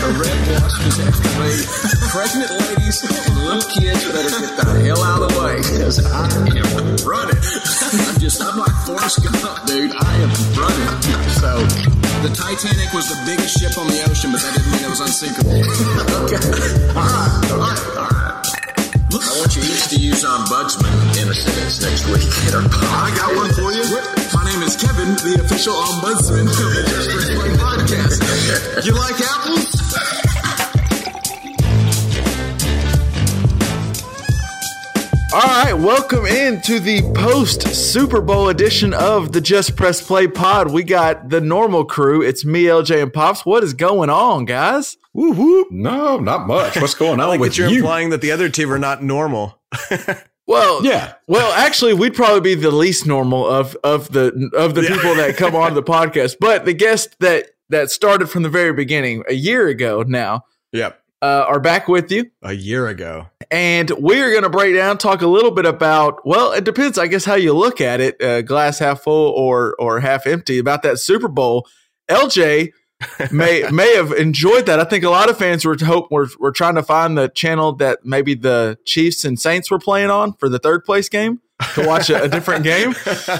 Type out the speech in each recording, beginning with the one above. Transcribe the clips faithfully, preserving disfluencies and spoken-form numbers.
A red bus presents the way pregnant ladies and little kids better get the hell out of the way because I am running. I'm just, I'm like Forrest Gump, dude. I am running. So, the Titanic was the biggest ship on the ocean, but that didn't mean it was unsinkable. Okay. All right, all right, all right. Look, I want you each to use Ombudsman in a sentence next week. I got one for you. My name is Kevin, the official Ombudsman of the Just for Play podcast. You like apples? All right, welcome in to the post-Super Bowl edition of the Just Press Play pod. We got the normal crew. It's me, L J, and Pops. What is going on, guys? Whoop, whoop. No, not much. What's going on like with that you're you? You're implying that the other two are not normal. Well, yeah. Well, actually, we'd probably be the least normal of, of the of the yeah. people that come on the podcast. But the guests that, that started from the very beginning, a year ago now, yep. uh, are back with you. A year ago. And we're going to break down, talk a little bit about, well, it depends, I guess, how you look at it, uh, glass half full or or half empty, about that Super Bowl. L J may may have enjoyed that. I think a lot of fans were hope were, were trying to find the channel that maybe the Chiefs and Saints were playing on for the third place game to watch a, a different game.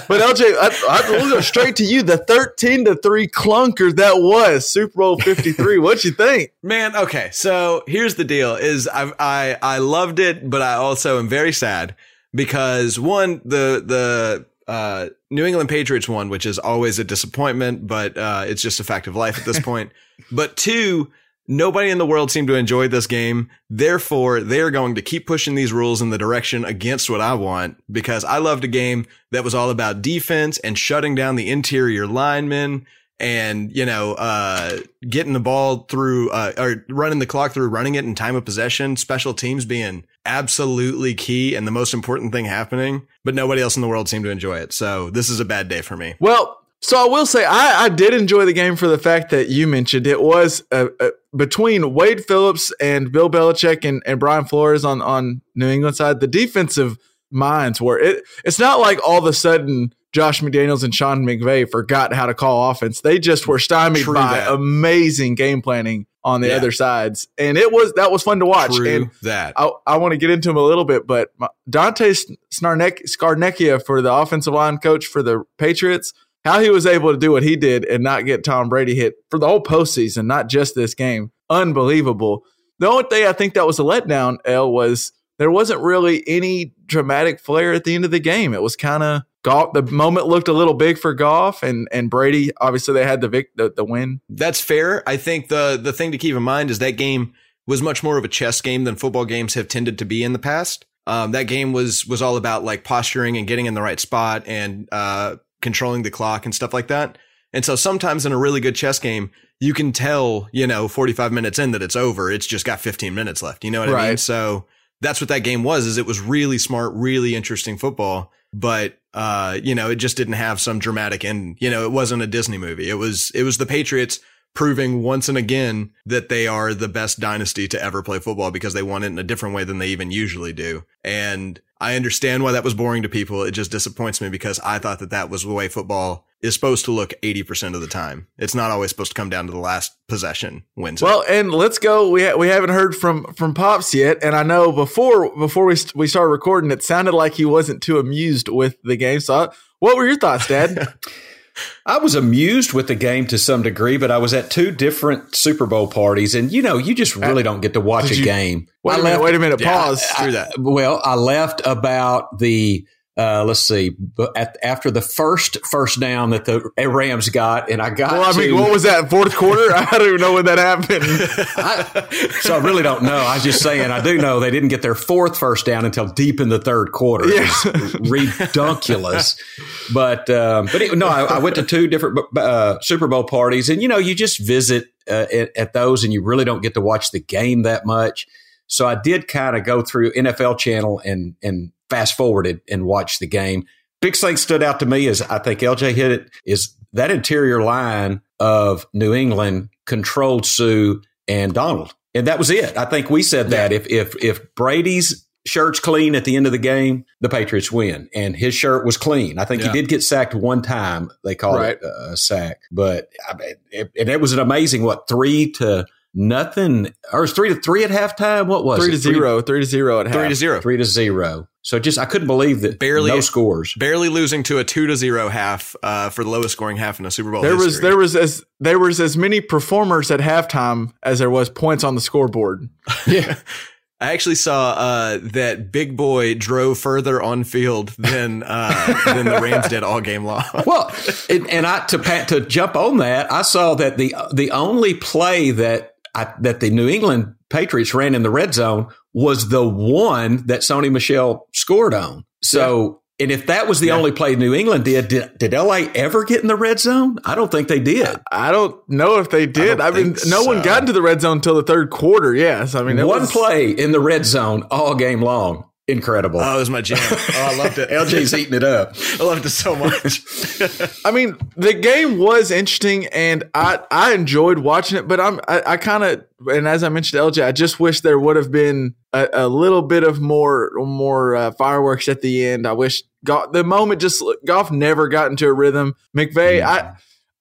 But L J, I, I, we'll go straight to you. The thirteen to three clunker that was Super Bowl fifty-three. What'd you think? Man, okay. So here's the deal is I, I, I loved it, but I also am very sad because one, the, the, uh, New England Patriots won, which is always a disappointment, but, uh, it's just a fact of life at this point. But two, nobody in the world seemed to enjoy this game. Therefore, they're going to keep pushing these rules in the direction against what I want, because I loved a game that was all about defense and shutting down the interior linemen and, you know, uh, getting the ball through uh, or running the clock through running it in time of possession, special teams being absolutely key and the most important thing happening. But nobody else in the world seemed to enjoy it. So this is a bad day for me. Well, so I will say I, I did enjoy the game for the fact that you mentioned it was a, a, between Wade Phillips and Bill Belichick and, and Brian Flores on, on New England side. The defensive minds were it. It's not like all of a sudden Josh McDaniels and Sean McVay forgot how to call offense. They just were stymied True by that. amazing game planning on the yeah. other sides. And it was that was fun to watch. True and that. I, I want to get into him a little bit, but my, Dante Scarnecchia for the offensive line coach for the Patriots. How he was able to do what he did and not get Tom Brady hit for the whole postseason, not just this game. Unbelievable. The only thing I think that was a letdown, L, was there wasn't really any dramatic flair at the end of the game. It was kind of Goff. The moment looked a little big for Goff and, and Brady. Obviously, they had the, vic, the the win. That's fair. I think the the thing to keep in mind is that game was much more of a chess game than football games have tended to be in the past. Um, that game was was all about like posturing and getting in the right spot and uh controlling the clock and stuff like that. And so sometimes in a really good chess game, you can tell, you know, forty-five minutes in that it's over. It's just got fifteen minutes left. You know what right. I mean? So that's what that game was, is it was really smart, really interesting football. But, uh, you know, it just didn't have some dramatic end. You know, it wasn't a Disney movie. It was it was the Patriots proving once and again that they are the best dynasty to ever play football because they won it in a different way than they even usually do. And I understand why that was boring to people. It just disappoints me because I thought that that was the way football is supposed to look eighty percent of the time. It's not always supposed to come down to the last possession wins. Well, and let's go. We ha- we haven't heard from from Pops yet. And I know before before we st- we started recording, it sounded like he wasn't too amused with the game. So I, what were your thoughts, Dad? I was amused with the game to some degree, but I was at two different Super Bowl parties, and you know, you just really don't get to watch Did a you, game. Wait I a left, minute, wait a minute, pause. I, I, through that. Well, I left about the Uh, let's see. But at, after the first first down that the Rams got, and I got. Well, I mean, to, what was that fourth quarter? I don't even know when that happened. I, so I really don't know. I was just saying. I do know they didn't get their fourth first down until deep in the third quarter. Yeah. It was redunculous. But um, but it, no, I, I went to two different uh, Super Bowl parties, and you know, you just visit uh, at, at those, and you really don't get to watch the game that much. So I did kind of go through N F L Channel and and. Fast forwarded and watched the game. Big thing stood out to me is I think L J hit it is that interior line of New England controlled Sue and Donald, and that was it. I think we said that yeah. if if if Brady's shirt's clean at the end of the game, the Patriots win, and his shirt was clean. I think yeah. he did get sacked one time. They called right. it a sack, but I mean, it, and it was an amazing what three to. Nothing, or three to three at halftime. What was three it? to zero? Three, three to zero at half. Three to zero. Three to zero. So just, I couldn't believe that. Barely no scores. Barely losing to a two to zero half uh, for the lowest scoring half in a Super Bowl. There history. was there was as there was as many performers at halftime as there was points on the scoreboard. Yeah. I actually saw uh, that Big Boy drove further on field than uh, than the Rams did all game long. Well, and, and I to pat, to jump on that, I saw that the the only play that. I, that the New England Patriots ran in the red zone was the one that Sony Michel scored on. So, yeah. and if that was the yeah. only play New England did, did, did L A ever get in the red zone? I don't think they did. I don't know if they did. I, I mean, no so. one got into the red zone until the third quarter. Yes. I mean, one was- play in the red zone all game long. Incredible. Oh, it was my jam. Oh, I loved it. L J's eating it up. I loved it so much. I mean, the game was interesting, and I, I enjoyed watching it, but I'm I, I kind of, and as I mentioned, L J, I just wish there would have been a, a little bit of more more uh, fireworks at the end. I wish Goff, the moment just Goff never got into a rhythm. McVay, mm. I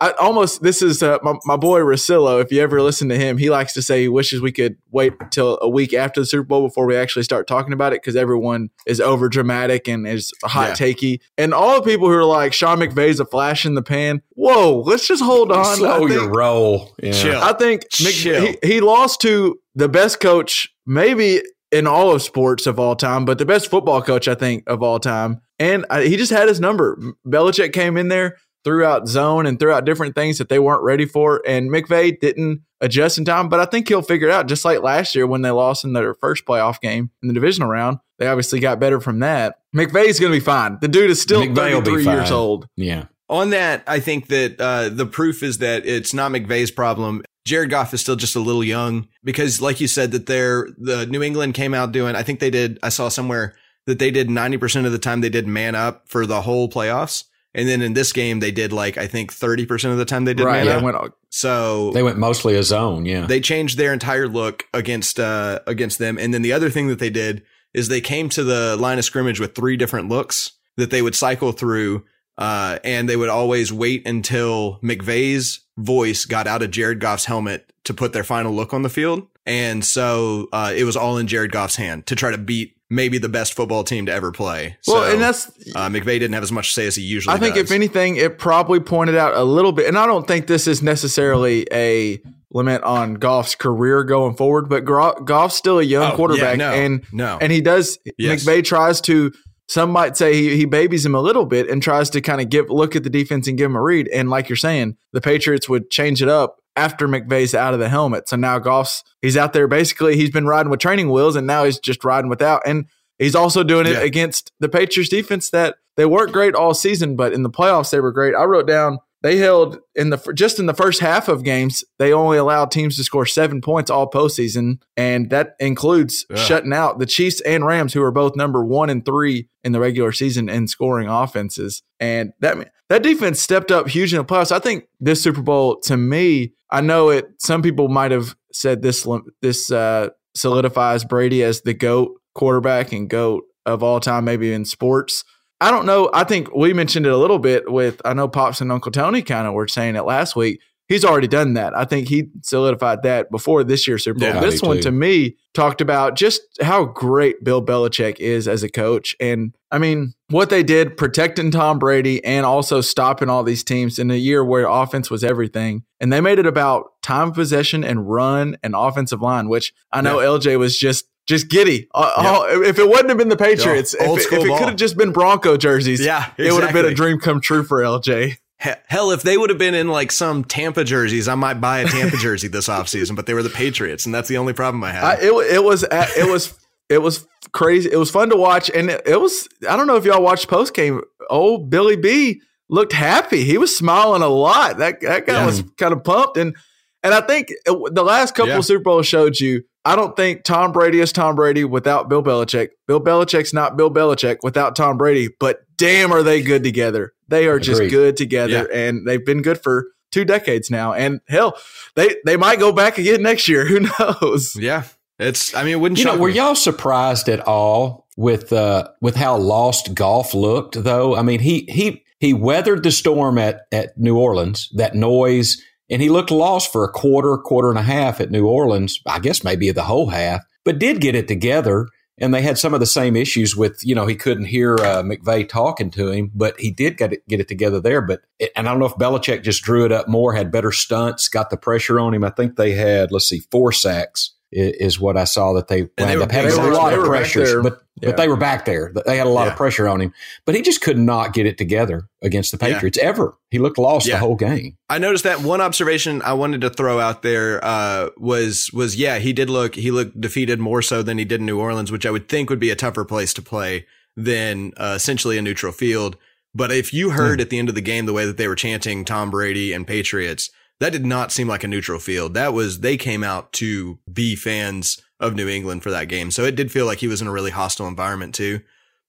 I almost, this is uh, my, my boy Rosillo. If you ever listen to him, he likes to say he wishes we could wait till a week after the Super Bowl before we actually start talking about it because everyone is over dramatic and is hot yeah. takey. And all the people who are like, Sean McVay's a flash in the pan. Whoa, let's just hold on. Slow think, your roll. Yeah. Chill. I think McVay, he, he lost to the best coach maybe in all of sports of all time, but the best football coach, I think, of all time. And I, he just had his number. Belichick came in there. Throughout zone and throughout different things that they weren't ready for. And McVay didn't adjust in time, but I think he'll figure it out just like last year when they lost in their first playoff game in the divisional round. They obviously got better from that. McVay's going to be fine. The dude is still thirty-three years old. Yeah. On that, I think that uh, the proof is that it's not McVay's problem. Jared Goff is still just a little young because like you said that they're the New England came out doing, I think they did. I saw somewhere that they did ninety percent of the time they did man up for the whole playoffs. And then in this game, they did like, I think thirty percent of the time they did. Right. Yeah, went, so they went mostly a zone. Yeah. They changed their entire look against uh, against them. And then the other thing that they did is they came to the line of scrimmage with three different looks that they would cycle through. Uh, and they would always wait until McVay's voice got out of Jared Goff's helmet to put their final look on the field. And so uh, it was all in Jared Goff's hand to try to beat. Maybe the best football team to ever play. Well, so, and that's uh, McVay didn't have as much say as he usually. I think does. If anything, it probably pointed out a little bit, and I don't think this is necessarily a limit on Goff's career going forward. But Goff's still a young oh, quarterback, yeah, no, and no. and he does. Yes. McVay tries to. Some might say he, he babies him a little bit and tries to kind of give look at the defense and give him a read. And like you're saying, the Patriots would change it up. After McVay's out of the helmet. So now Goff's, he's out there basically, he's been riding with training wheels and now he's just riding without. And he's also doing it yeah. against the Patriots defense that they weren't great all season, but in the playoffs, they were great. I wrote down, they held in the, just in the first half of games, they only allowed teams to score seven points all postseason. And that includes yeah. shutting out the Chiefs and Rams, who are both number one and three in the regular season in scoring offenses. And that, that defense stepped up huge in the playoffs. I think this Super Bowl, to me, I know it. Some people might have said this this uh, solidifies Brady as the GOAT quarterback and GOAT of all time, maybe in sports. I don't know. I think we mentioned it a little bit with, I know Pops and Uncle Tony kind of were saying it last week. He's already done that. I think he solidified that before this year's Super Bowl. Yeah, this one, too. To me, talked about just how great Bill Belichick is as a coach. And, I mean, what they did protecting Tom Brady and also stopping all these teams in a year where offense was everything. And they made it about time of possession and run and offensive line, which I know yeah. L J was just Just giddy. Uh, yep. all, if it wouldn't have been the Patriots, yeah. if, if it could have just been Bronco jerseys, yeah, exactly. It would have been a dream come true for L J. Hell, if they would have been in like some Tampa jerseys, I might buy a Tampa jersey this offseason, but they were the Patriots, and that's the only problem I had. I, it, it was it was it was crazy. It was fun to watch, and it, it was I don't know if y'all watched post game. Old Billy B looked happy. He was smiling a lot. That that guy yeah. was kind of pumped, and and I think the last couple yeah. of Super Bowls showed you. I don't think Tom Brady is Tom Brady without Bill Belichick. Bill Belichick's not Bill Belichick without Tom Brady, but damn, are they good together. They are Agreed. just good together, yeah. and they've been good for two decades now. And hell, they, they might go back again next year. Who knows? Yeah. It's, I mean, it wouldn't you shock know, were me. Y'all surprised at all with, uh, with how lost Goff looked, though? I mean, he, he, he weathered the storm at, at New Orleans, that noise. And he looked lost for a quarter, quarter and a half at New Orleans, I guess maybe the whole half, but did get it together. And they had some of the same issues with, you know, he couldn't hear uh, McVay talking to him, but he did get it, get it together there. But it, and I don't know if Belichick just drew it up more, had better stunts, got the pressure on him. I think they had, let's see, four sacks is, is what I saw that they wound up having. They were, a lot of pressures, but, yeah. but they were back there. They had a lot yeah. of pressure on him. But he just could not get it together against the Patriots yeah. ever. He looked lost yeah. the whole game. I noticed that. One observation I wanted to throw out there uh, was, was yeah, he did look, he looked defeated more so than he did in New Orleans, which I would think would be a tougher place to play than uh, essentially a neutral field. But if you heard mm. at the end of the game, the way that they were chanting Tom Brady and Patriots, that did not seem like a neutral field. That was, they came out to be fans of New England for that game. So it did feel like he was in a really hostile environment too.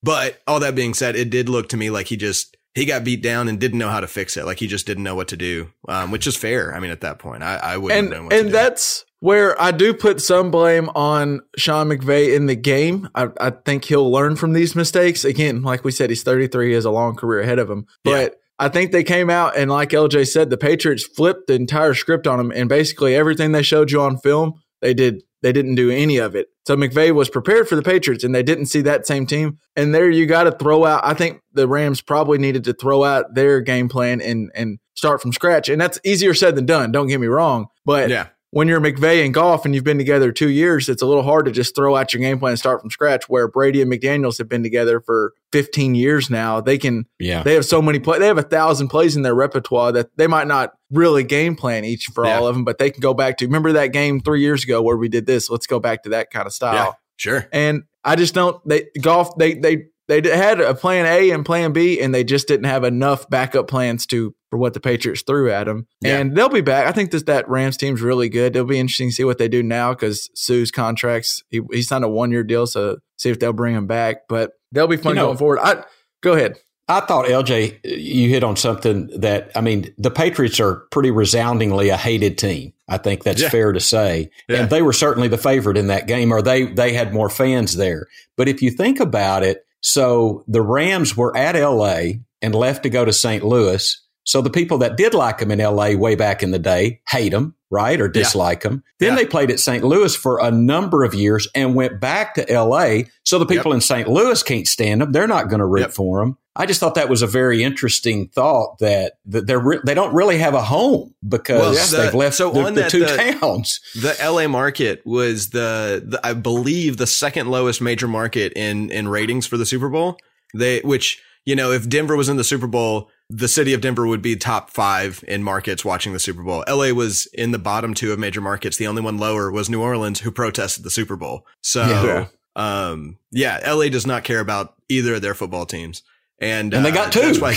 But all that being said, it did look to me like he just, he got beat down and didn't know how to fix it. Like he just didn't know what to do, um, which is fair. I mean, at that point, I, I wouldn't know what to do. And that's where I do put some blame on Sean McVay in the game. I, I think he'll learn from these mistakes. Again, like we said, he's thirty-three, he has a long career ahead of him. But yeah. I think they came out and like L J said, the Patriots flipped the entire script on him. And basically everything they showed you on film, they did. They didn't do any of it. So McVay was prepared for the Patriots, and they didn't see that same team. And there you got to throw out – I think the Rams probably needed to throw out their game plan and and start from scratch. And that's easier said than done. Don't get me wrong. But yeah. when you're McVay and Goff and you've been together two years, it's a little hard to just throw out your game plan and start from scratch, where Brady and McDaniels have been together for fifteen years now. They can yeah. – they have so many play- – they have a thousand plays in their repertoire that they might not – really game plan each for yeah. all of them, but they can go back to, remember that game three years ago where we did this, let's go back to that kind of style. Yeah, sure. And I just don't, they golf, they, they, they had a plan A and plan B, and they just didn't have enough backup plans to, for what the Patriots threw at them. Yeah. And they'll be back. I think that that Rams team's really good. It'll be interesting to see what they do now, because Sue's contracts, he, he signed a one year deal. So see if they'll bring him back, but they'll be fun you know, going forward. I go ahead. I thought, L J, you hit on something that, I mean, the Patriots are pretty resoundingly a hated team. I think that's yeah. fair to say. Yeah. And they were certainly the favorite in that game, or they, they had more fans there. But if you think about it, so the Rams were at L A and left to go to Saint Louis. So the people that did like them in L A way back in the day hate them, right, or dislike yeah. them. Then yeah. they played at Saint Louis for a number of years and went back to L A. So the people yep. in Saint Louis can't stand them. They're not going to root yep. for them. I just thought that was a very interesting thought that they're re- they don't really have a home because well, yeah, the, they've left so the, on the that, two the, towns. The L A market was the, the I believe the second lowest major market in in ratings for the Super Bowl. They which you know if Denver was in the Super Bowl, the city of Denver would be top five in markets watching the Super Bowl. L A was in the bottom two of major markets. The only one lower was New Orleans, who protested the Super Bowl. So yeah, um, yeah L A does not care about either of their football teams. And, and they got uh, two. That's why,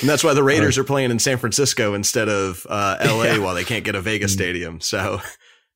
and that's why the Raiders are playing in San Francisco instead of uh, L A yeah. while they can't get a Vegas stadium. So,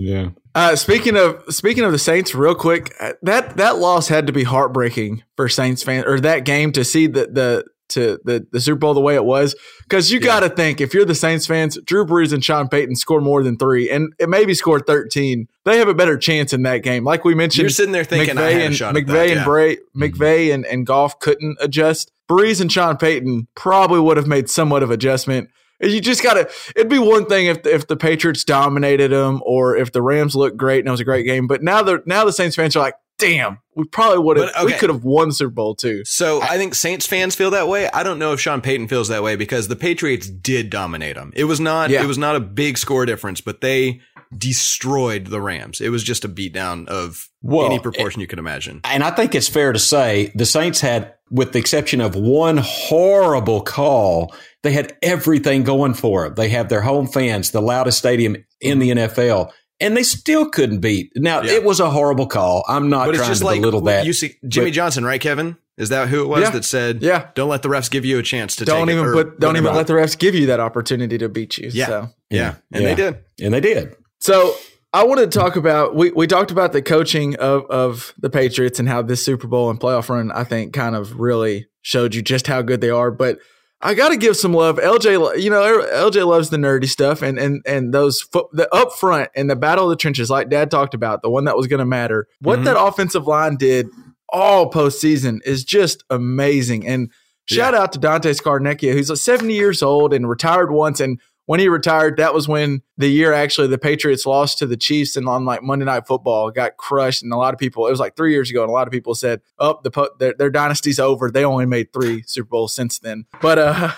yeah. Uh, speaking of speaking of the Saints, real quick, that that loss had to be heartbreaking for Saints fans, or that game to see the the to the, the Super Bowl the way it was, because you yeah. got to think if you're the Saints fans, Drew Brees and Sean Payton score more than three, and it maybe scored thirteen. They have a better chance in that game. Like we mentioned, you're sitting there thinking, McVay I had a shot at that, yeah. and Bray, McVay and, and Goff couldn't adjust. Brees and Sean Payton probably would have made somewhat of adjustment. You just got to – it'd be one thing if if the Patriots dominated them or if the Rams looked great and it was a great game. But now the now the Saints fans are like, damn, we probably would have okay. – we could have won Super Bowl too. So I think Saints fans feel that way. I don't know if Sean Payton feels that way because the Patriots did dominate them. It was not yeah. – it was not a big score difference, but they – destroyed the Rams. It was just a beatdown of well, any proportion it, you could imagine. And I think it's fair to say the Saints had, with the exception of one horrible call, they had everything going for them. They have their home fans, the loudest stadium in the N F L, and they still couldn't beat. Now, yeah. It was a horrible call. I'm not but trying it's just to like, belittle that. You see, Jimmy but, Johnson, right, Kevin? Is that who it was yeah. that said, yeah. don't let the refs give you a chance to don't take even it? Put, don't even let the refs give you that opportunity to beat you. Yeah, so. yeah. and yeah. they did. And they did. So I want to talk about, we, we talked about the coaching of, of the Patriots and how this Super Bowl and playoff run, I think, kind of really showed you just how good they are. But I got to give some love. L J, you know, L J loves the nerdy stuff and and and those fo- the up front and the battle of the trenches, like Dad talked about, the one that was going to matter. What mm-hmm. that offensive line did all postseason is just amazing. And shout yeah. out to Dante Scarnecchia, who's like seventy years old and retired once. And when he retired, that was when the year actually the Patriots lost to the Chiefs and on like Monday Night Football got crushed. And a lot of people, it was like three years ago, and a lot of people said, oh, the po- their, their dynasty's over. They only made three Super Bowls since then. But uh,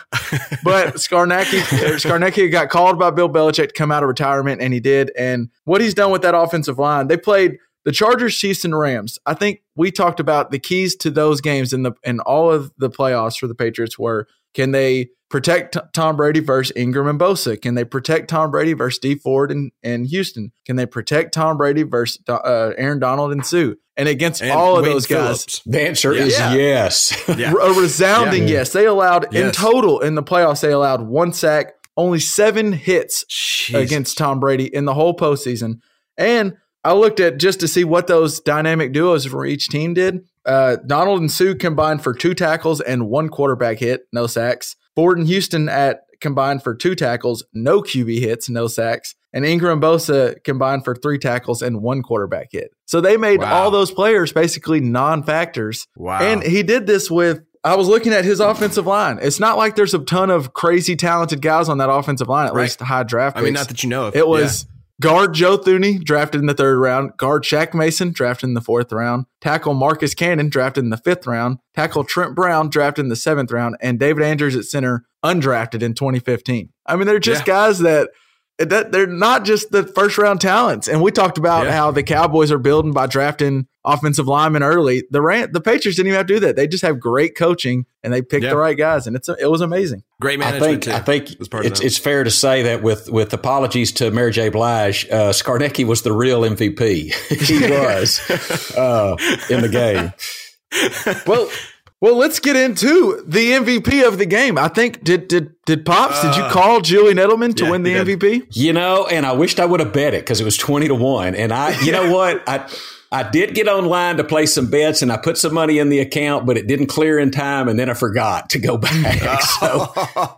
but Scarnecchia, Scarnecchia got called by Bill Belichick to come out of retirement, and he did. And what he's done with that offensive line, they played the Chargers, Chiefs, and Rams. I think we talked about the keys to those games in the in all of the playoffs for the Patriots were, can they protect Tom Brady versus Ingram and Bosa? Can they protect Tom Brady versus Dee Ford and, and Houston? Can they protect Tom Brady versus uh, Aaron Donald and Sue? And against and all of Wade those Phillips. guys, the answer yeah. is yeah. yes. Yeah. A resounding yeah. yes. They allowed yes. in total in the playoffs, they allowed one sack, only seven hits Jeez. against Tom Brady in the whole postseason. And I looked at just to see what those dynamic duos for each team did. Uh, Donald and Sue combined for two tackles and one quarterback hit, no sacks. Ford and Houston at combined for two tackles, no Q B hits, no sacks. And Ingram and Bosa combined for three tackles and one quarterback hit. So they made wow. all those players basically non-factors. Wow. And he did this with, I was looking at his offensive line. It's not like there's a ton of crazy talented guys on that offensive line, at right. least high draft picks. I mean, not that you know of. It was... Yeah. Guard Joe Thuney, drafted in the third round. Guard Shaq Mason, drafted in the fourth round. Tackle Marcus Cannon, drafted in the fifth round. Tackle Trent Brown, drafted in the seventh round. And David Andrews at center, undrafted in twenty fifteen. I mean, they're just yeah. guys that, that they're not just the first round talents. And we talked about yeah. how the Cowboys are building by drafting offensive linemen early. The Ram- the Patriots didn't even have to do that. They just have great coaching and they picked yeah. the right guys. And it's a, it was amazing. Great management. I think, I think it's, it's fair to say that with, with apologies to Mary J. Blige, uh, Scarnecchia was the real M V P. He was uh, in the game. Well, well, let's get into the M V P of the game. I think did did did Pops? Uh, did you call Julian Edelman to yeah, win the M V P? You know, and I wished I would have bet it because it was twenty to one. And I, you know what, I. I did get online to play some bets, and I put some money in the account, but it didn't clear in time, and then I forgot to go back. So,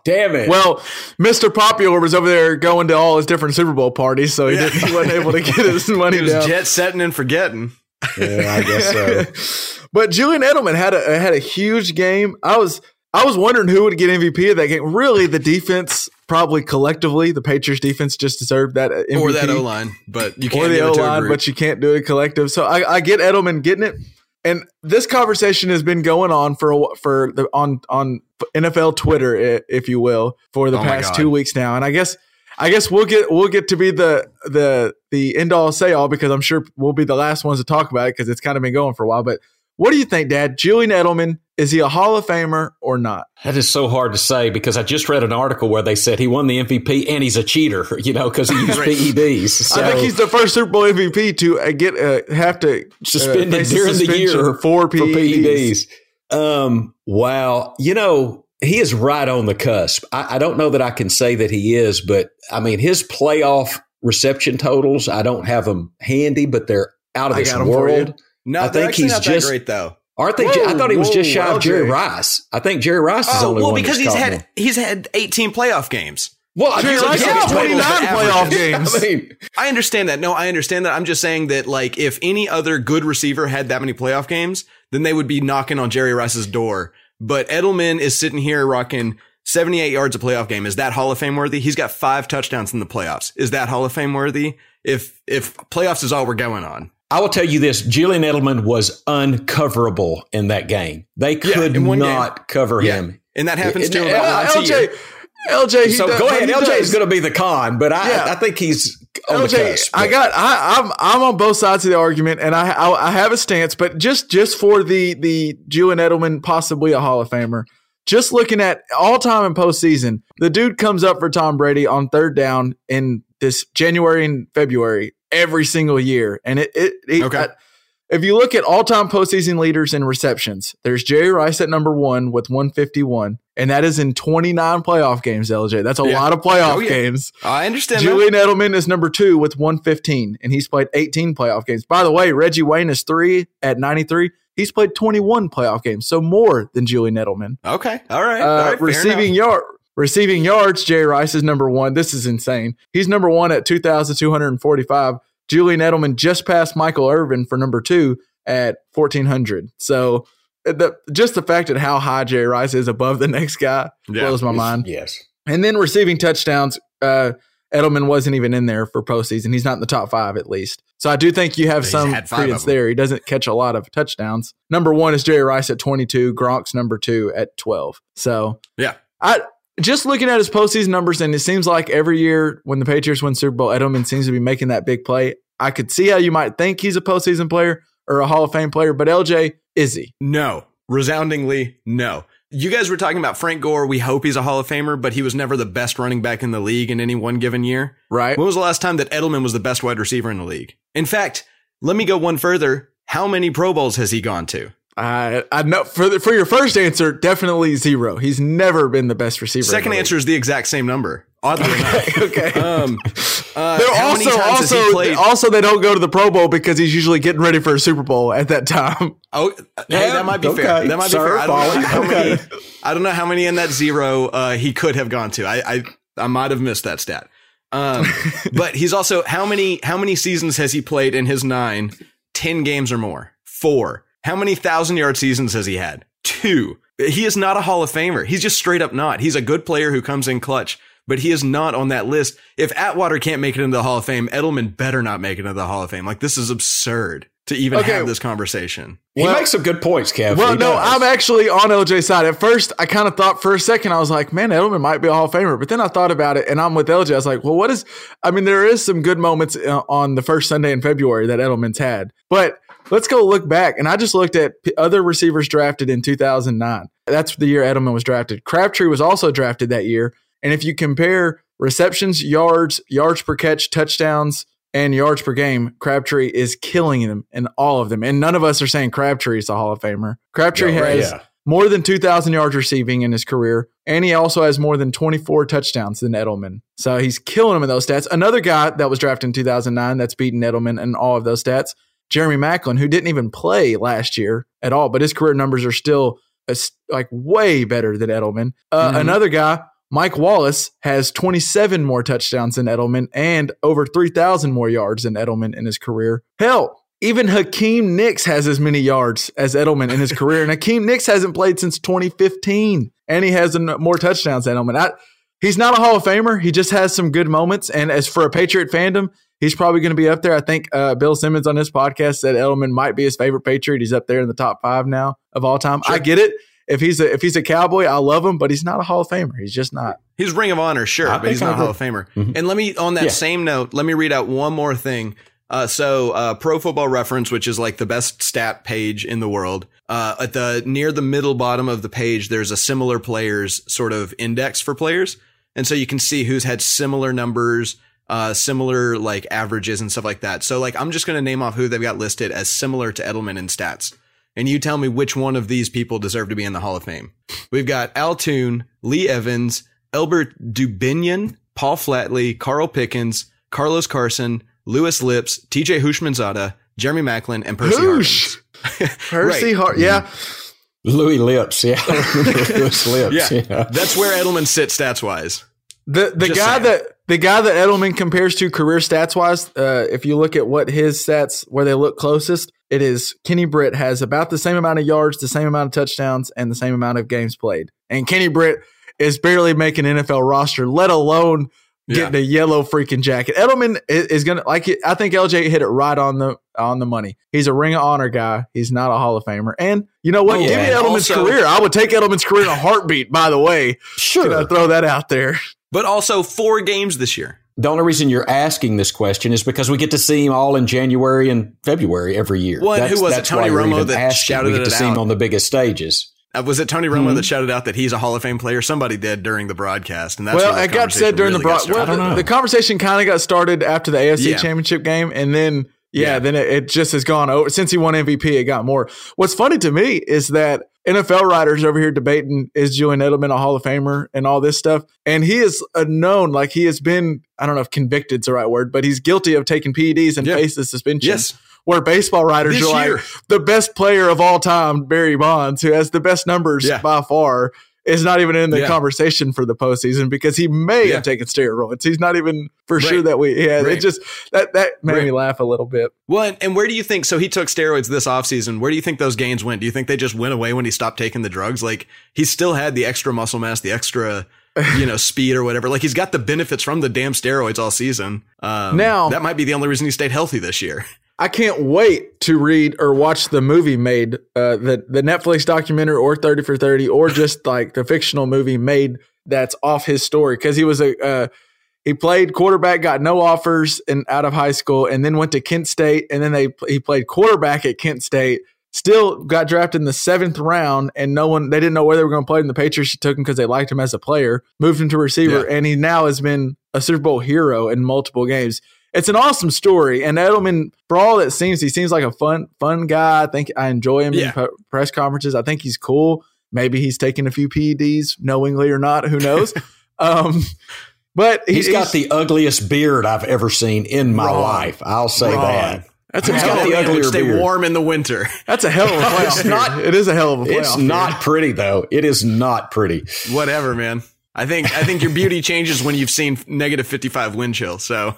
damn it. Well, Mister Popular was over there going to all his different Super Bowl parties, so he, yeah. didn't, he wasn't able to get his money down. He was down. jet-setting and forgetting. Yeah, I guess so. But Julian Edelman had a had a huge game. I was I was wondering who would get M V P of that game. Really, the defense – probably collectively, the Patriots defense just deserved that M V P. Or that O-line, but you can't do it to a group. Or the O-line, but you can't do it collective. So I, I get Edelman getting it. And this conversation has been going on for for the, on on N F L Twitter, if you will, for the oh past two weeks now. And I guess I guess we'll get we'll get to be the the the end all say all because I'm sure we'll be the last ones to talk about it because it's kind of been going for a while. But what do you think, Dad? Julian Edelman, is he a Hall of Famer or not? That is so hard to say because I just read an article where they said he won the M V P and he's a cheater, you know, because he used P E Ds. So. I think he's the first Super Bowl M V P to get uh, have to suspend uh, during the year for P E Ds. For P E Ds. Um, wow, you know. He is right on the cusp. I, I don't know that I can say that he is, but I mean his playoff reception totals. I don't have them handy, but they're out of this world. No, I think he's not just that great though. Aren't they? Whoa, I thought he was whoa, just shy of Jerry Rice. I think Jerry Rice is oh, only well, one. Well, because he's had me. he's had eighteen playoff games. Well, I Jerry Rice had twenty-nine playoff games. I mean, I understand that. No, I understand that. I'm just saying that, like, if any other good receiver had that many playoff games, then they would be knocking on Jerry Rice's door. But Edelman is sitting here rocking seventy-eight yards a playoff game. Is that Hall of Fame worthy? He's got five touchdowns in the playoffs. Is that Hall of Fame worthy? If if playoffs is all we're going on. I will tell you this, Julian Edelman was uncoverable in that game. They could yeah, not game. cover yeah. him. And that happens to him. L J, L J, so does, go ahead. L J is going to be the con, but I, yeah. I, I think he's on L J, the cusp. I got, I, I'm, I'm on both sides of the argument, and I, I, I have a stance. But just, just for the, the Julian Edelman, possibly a Hall of Famer. Just looking at all time and postseason, the dude comes up for Tom Brady on third down in this January and February every single year, and it, it, it okay. I, if you look at all-time postseason leaders in receptions, there's Jerry Rice at number one with one fifty-one, and that is in twenty-nine playoff games, L J. That's a yeah. lot of playoff oh, yeah. games. I understand Julian that. Edelman is number two with one fifteen, and he's played eighteen playoff games. By the way, Reggie Wayne is three at ninety-three. He's played twenty-one playoff games, so more than Julian Edelman. Okay, all right. Uh, all right. Receiving yard, receiving yards, Jerry Rice is number one. This is insane. He's number one at two thousand two hundred forty-five. Julian Edelman just passed Michael Irvin for number two at fourteen hundred. So the, just the fact of how high Jerry Rice is above the next guy yeah, blows my mind. Yes. And then receiving touchdowns, uh, Edelman wasn't even in there for postseason. He's not in the top five at least. So I do think you have He's some credence there. He doesn't catch a lot of touchdowns. Number one is Jerry Rice at twenty-two. Gronk's number two at twelve. So yeah, I – just looking at his postseason numbers, and it seems like every year when the Patriots win Super Bowl, Edelman seems to be making that big play. I could see how you might think he's a postseason player or a Hall of Fame player, but L J, is he? No. Resoundingly, no. You guys were talking about Frank Gore. We hope he's a Hall of Famer, but he was never the best running back in the league in any one given year. Right. When was the last time that Edelman was the best wide receiver in the league? In fact, let me go one further. How many Pro Bowls has he gone to? I uh, I know for the, for your first answer, definitely zero. He's never been the best receiver. Second answer is the exact same number. Oddly enough. Okay. Um, uh, They're also also also they don't go to the Pro Bowl because he's usually getting ready for a Super Bowl at that time. Oh, yeah. Hey, that might be okay. fair. That might Sir, be fair. I don't, know how many, okay. I don't know how many in that zero uh, he could have gone to. I I, I might have missed that stat. Um, but he's also how many how many seasons has he played in his nine? Ten games or more. Four. How many thousand-yard seasons has he had? Two. He is not a Hall of Famer. He's just straight up not. He's a good player who comes in clutch, but he is not on that list. If Atwater can't make it into the Hall of Fame, Edelman better not make it into the Hall of Fame. Like, this is absurd to even okay. have this conversation. Well, he makes some good points, Kev. Well, he no, does. I'm actually on L J's side. At first, I kind of thought for a second, I was like, man, Edelman might be a Hall of Famer. But then I thought about it, and I'm with L J. I was like, well, what is – I mean, there is some good moments uh, on the first Sunday in February that Edelman's had. But – let's go look back. And I just looked at p- other receivers drafted in two thousand nine. That's the year Edelman was drafted. Crabtree was also drafted that year. And if you compare receptions, yards, yards per catch, touchdowns, and yards per game, Crabtree is killing them in all of them. And none of us are saying Crabtree is a Hall of Famer. Crabtree yeah, right, has yeah. more than two thousand yards receiving in his career. And he also has more than twenty-four touchdowns than Edelman. So he's killing him in those stats. Another guy that was drafted in two thousand nine that's beaten Edelman in all of those stats, Jeremy Maclin, who didn't even play last year at all, but his career numbers are still a, like way better than Edelman. Uh, mm-hmm. Another guy, Mike Wallace, has twenty-seven more touchdowns than Edelman and over three thousand more yards than Edelman in his career. Hell, even Hakeem Nicks has as many yards as Edelman in his career, and Hakeem Nicks hasn't played since twenty fifteen, and he has more touchdowns than Edelman. I, he's not a Hall of Famer. He just has some good moments, and as for a Patriot fandom, he's probably going to be up there. I think uh, Bill Simmons on his podcast said Edelman might be his favorite Patriot. He's up there in the top five now of all time. Sure. I get it. If he's a if he's a Cowboy, I love him, but he's not a Hall of Famer. He's just not. He's Ring of Honor, sure, I but he's not a Hall of Famer. Mm-hmm. And let me on that yeah. same note, let me read out one more thing. Uh, so uh, Pro Football Reference, which is like the best stat page in the world, uh, at the near the middle bottom of the page, there's a similar players sort of index for players, and so you can see who's had similar numbers. Uh, similar like averages and stuff like that. So like, I'm just going to name off who they've got listed as similar to Edelman in stats. And you tell me which one of these people deserve to be in the Hall of Fame. We've got Altoon, Lee Evans, Elbert Dubinian, Paul Flatley, Carl Pickens, Carlos Carson, Louis Lipps, T J Hushmanzada, Jeremy Maclin, and Percy Hoosh. Harvin. Percy right. Hart. Yeah. Louis Lipps. Yeah. Louis Lipps. Yeah. yeah. That's where Edelman sits stats wise. The the Just guy saying. that the guy that Edelman compares to career stats wise, uh, if you look at what his stats where they look closest, it is Kenny Britt has about the same amount of yards, the same amount of touchdowns, and the same amount of games played. And Kenny Britt is barely making an N F L roster, let alone getting yeah. a yellow freaking jacket. Edelman is, is going to, like, I think L J hit it right on the on the money. He's a Ring of Honor guy. He's not a Hall of Famer. And you know what? Oh, Give yeah. me Edelman's also, career. I would take Edelman's career in a heartbeat, by the way. Sure. Should I throw that out there? But also four games this year. The only reason you're asking this question is because we get to see him all in January and February every year. What? That's, who was that's it? Tony Romo that asking. shouted it out. We get to see him on the biggest stages. Was it Tony Romo mm-hmm. that shouted out that he's a Hall of Fame player? Somebody did during the broadcast, and that's well, it got said during really the broadcast. Well, the, the conversation kind of got started after the A F C yeah. Championship game, and then yeah, yeah. then it, it just has gone over since he won M V P. It got more. What's funny to me is that N F L writers over here debating is Julian Edelman a Hall of Famer and all this stuff, and he is a known like he has been. I don't know if convicted's the right word, but he's guilty of taking P E Ds and yeah. faced the suspension. Yes. Where baseball writers this are year. like, the best player of all time, Barry Bonds, who has the best numbers yeah. by far, is not even in the yeah. conversation for the postseason because he may yeah. have taken steroids. He's not even for right. sure that we yeah, – right. It just – that that made right. me laugh a little bit. Well, and, and where do you think – so he took steroids this offseason. Where do you think those gains went? Do you think they just went away when he stopped taking the drugs? Like, he still had the extra muscle mass, the extra – you know, speed or whatever. Like, he's got the benefits from the damn steroids all season. Um, now, that might be the only reason he stayed healthy this year. I can't wait to read or watch the movie made, uh, the, the Netflix documentary or thirty for thirty or just like the fictional movie Made that's off his story. Cause he was a, uh, he played quarterback, got no offers and out of high school and then went to Kent State. And then they, he played quarterback at Kent State. Still got drafted in the seventh round, and no one they didn't know where they were going to play him. The Patriots took him because they liked him as a player, moved him to receiver, yeah. and he now has been a Super Bowl hero in multiple games. It's an awesome story, and Edelman, for all that seems, he seems like a fun, fun guy. I think I enjoy him yeah. in p- press conferences. I think he's cool. Maybe he's taking a few P E Ds, knowingly or not. Who knows? um, but he, he's, he's got the ugliest beard I've ever seen in my wrong. life. I'll say wrong. that. That's a hell of a Stay beard. warm in the winter. That's a hell of a playoff. not, it is a hell of a playoff. It's not beard. pretty, though. It is not pretty. Whatever, man. I think I think your beauty changes when you've seen negative fifty-five wind chill. So,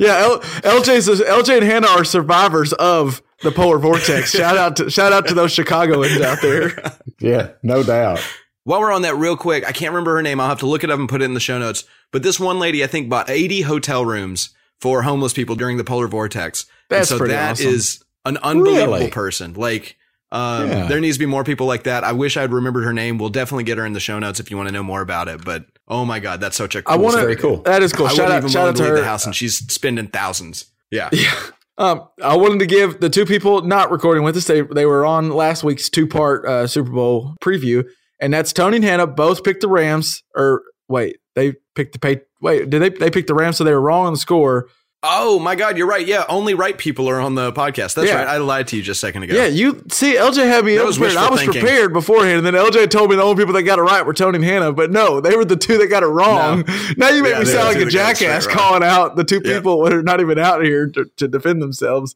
yeah, L, LJ's, L J and Hannah are survivors of the polar vortex. Shout out to shout out to those Chicagoans out there. Yeah, no doubt. While we're on that real quick, I can't remember her name. I'll have to look it up and put it in the show notes. But this one lady, I think, bought eighty hotel rooms for homeless people during the polar vortex. That's and so that awesome. is an unbelievable really? person. Like, um, yeah. there needs to be more people like that. I wish I'd remembered her name. We'll definitely get her in the show notes if you want to know more about it. But oh my God, that's such a cool I wanna, very cool. That is cool. I shout out, even shout out to her. The house and she's spending thousands. Yeah. yeah. Um, I wanted to give the two people not recording with us. They, they were on last week's two part uh, Super Bowl preview, and that's Tony and Hannah both picked the Rams or wait, they picked the pay. Wait, did they? They picked the Rams, so they were wrong on the score. Oh my God, you're right. Yeah, only right people are on the podcast. That's yeah. right. I lied to you just a second ago. Yeah, you see, L J had me. That was wishful I was thinking. prepared beforehand, and then L J told me the only people that got it right were Tony and Hannah. But no, they were the two that got it wrong. No. Now you make yeah, me sound like a jackass calling out the two people yeah. who are not even out here to, to defend themselves.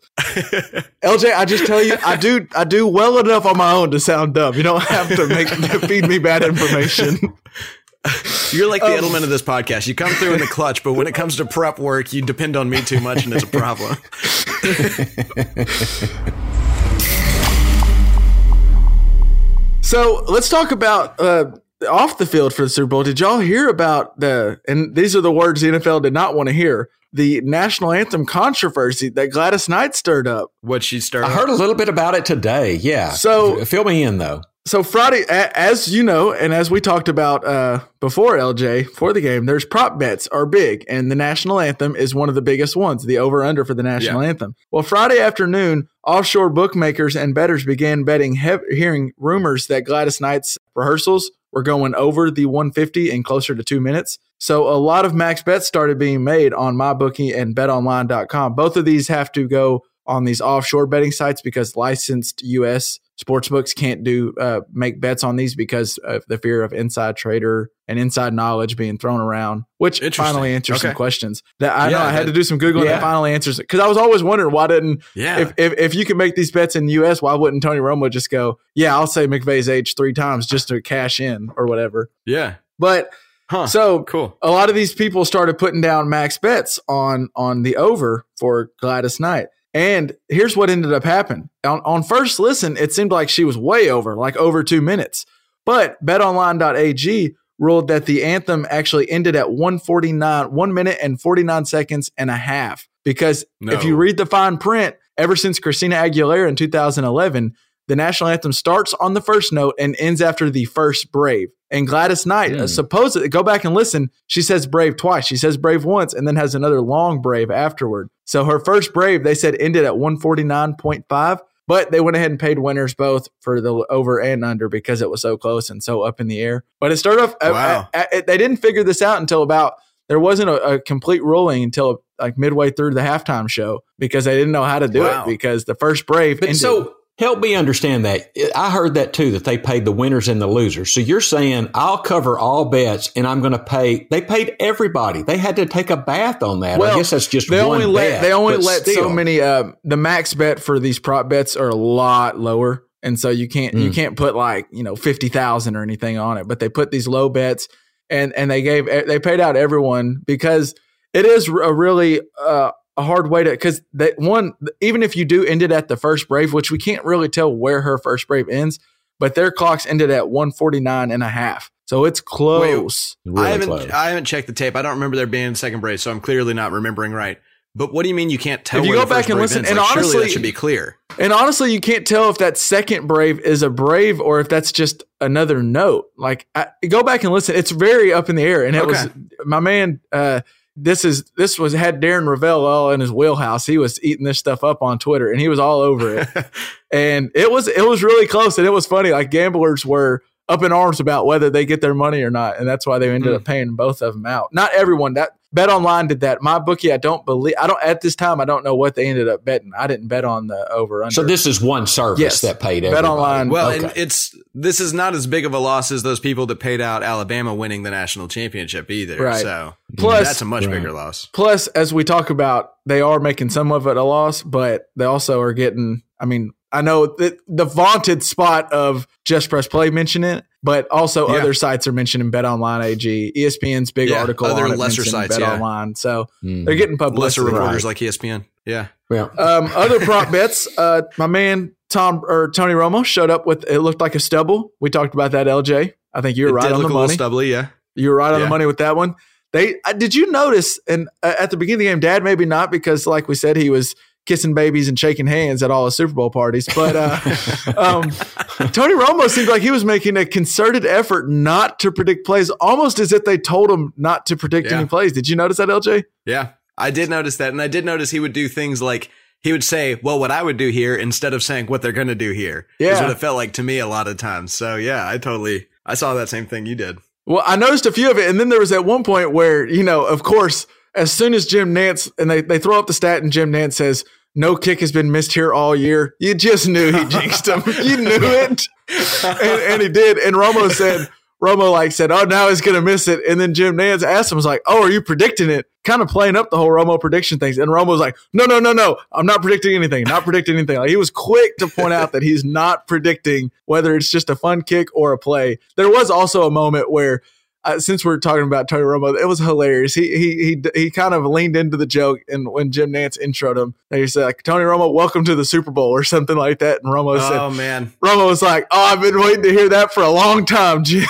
L J, I just tell you, I do, I do well enough on my own to sound dumb. You don't have to make feed me bad information. You're like the um, Edelman of this podcast. You come through in the clutch, but when it comes to prep work, you depend on me too much, and it's a problem. So let's talk about uh, off the field for the Super Bowl. Did y'all hear about the, and these are the words the N F L did not want to hear, the national anthem controversy that Gladys Knight stirred up? What she stirred I up? heard a little bit about it today, yeah. So fill me in, though. So Friday, as you know, and as we talked about uh, before, L J, for the game, there's prop bets are big, and the national anthem is one of the biggest ones, the over-under for the national yeah. anthem. Well, Friday afternoon, offshore bookmakers and bettors began betting, he- hearing rumors that Gladys Knight's rehearsals were going over the one fifty and closer to two minutes. So a lot of max bets started being made on MyBookie and bet online dot com. Both of these have to go on these offshore betting sites because licensed U S sportsbooks can't do uh, make bets on these because of the fear of inside trader and inside knowledge being thrown around, which interesting. finally answers okay. some questions that I yeah, know I had that, to do some Googling yeah. that finally answers it. Cause I was always wondering why didn't, yeah. if, if, if you can make these bets in the U S, why wouldn't Tony Romo just go, yeah, I'll say McVay's age three times just to cash in or whatever. Yeah. But huh, so cool. a lot of these people started putting down max bets on, on the over for Gladys Knight. And here's what ended up happening. On, on first listen, it seemed like she was way over, like over two minutes. But bet online dot a g ruled that the anthem actually ended at one forty-nine, one minute and forty-nine seconds and a half. Because no. if you read the fine print, ever since Christina Aguilera in two thousand eleven, the national anthem starts on the first note and ends after the first brave. And Gladys Knight, mm. supposedly, go back and listen, she says brave twice. She says brave once and then has another long brave afterward. So her first brave, they said, ended at one forty-nine point five, but they went ahead and paid winners both for the over and under because it was so close and so up in the air. But it started off, wow. I, I, I, they didn't figure this out until about, there wasn't a, a complete ruling until like midway through the halftime show because they didn't know how to do wow. it because the first brave but ended. So- Help me understand that. I heard that too, that they paid the winners and the losers. So you're saying I'll cover all bets and I'm going to pay. They paid everybody. They had to take a bath on that. Well, I guess that's just they one only let, bet. They only let still. so many. Uh, the max bet for these prop bets are a lot lower. And so you can't mm. you can't put like, you know, fifty thousand or anything on it. But they put these low bets and, and they gave they paid out everyone because it is a really uh, – a hard way to, because that one, even if you do end it at the first brave, which we can't really tell where her first brave ends, but their clocks ended at one forty-nine and a half. So it's close. Wait, really I haven't, close. I haven't checked the tape. I don't remember there being a second brave, so I'm clearly not remembering right. But what do you mean you can't tell? If you go back and listen, ends? and like, honestly, that should be clear. And honestly, you can't tell if that second brave is a brave or if that's just another note. Like, I, go back and listen. It's very up in the air. And it okay. was my man, uh, This is this was had Darren Ravel all in his wheelhouse. He was eating this stuff up on Twitter, and he was all over it. And it was it was really close, and it was funny. Like gamblers were up in arms about whether they get their money or not, and that's why they ended mm. up paying both of them out. Not everyone. That BetOnline did that. My bookie, I don't believe. I don't at this time. I don't know what they ended up betting. I didn't bet on the over under. So this is one service yes. that paid everybody. BetOnline. Well, okay. and it's this is not as big of a loss as those people that paid out Alabama winning the national championship either. Right. So plus, that's a much right. bigger loss. Plus, as we talk about, they are making some of it a loss, but they also are getting. I mean, I know the, the vaunted spot of Just Press Play mentioned it. But also yeah. other sites are mentioning BetOnline A G, E S P N's big yeah, article other on it lesser sites, BetOnline. Yeah. So mm. they're getting publicity. Lesser reporters right. like E S P N. Yeah. yeah. Um, other prop bets, uh, my man Tom or Tony Romo showed up with, it looked like a stubble. We talked about that, L J. I think you were it right did on look the money. A little stubbly, yeah. You were right yeah. on the money with that one. They uh, Did you notice, and uh, at the beginning of the game, Dad maybe not because like we said, he was – kissing babies and shaking hands at all the Super Bowl parties. But uh, um, Tony Romo seemed like he was making a concerted effort not to predict plays, almost as if they told him not to predict yeah. any plays. Did you notice that, L J? Yeah, I did notice that. And I did notice he would do things like he would say, well, what I would do here instead of saying what they're going to do here yeah. is what it felt like to me a lot of times. So, yeah, I totally – I saw that same thing you did. Well, I noticed a few of it. And then there was at one point where, you know, of course – as soon as Jim Nantz, and they, they throw up the stat and Jim Nantz says, no kick has been missed here all year. You just knew he jinxed him. You knew it. And, and he did. And Romo said, Romo like said, oh, now he's going to miss it. And then Jim Nantz asked him, was like, oh, are you predicting it? Kind of playing up the whole Romo prediction things. And Romo was like, no, no, no, no. I'm not predicting anything. Not predicting anything. Like he was quick to point out that he's not predicting whether it's just a fun kick or a play. There was also a moment where Uh, since we're talking about Tony Romo, it was hilarious. He he he he kind of leaned into the joke, and when Jim Nantz introed him, they said, like, "Tony Romo, welcome to the Super Bowl" or something like that. And Romo oh, said, "Oh man!" Romo was like, "Oh, I've been waiting to hear that for a long time, Jim."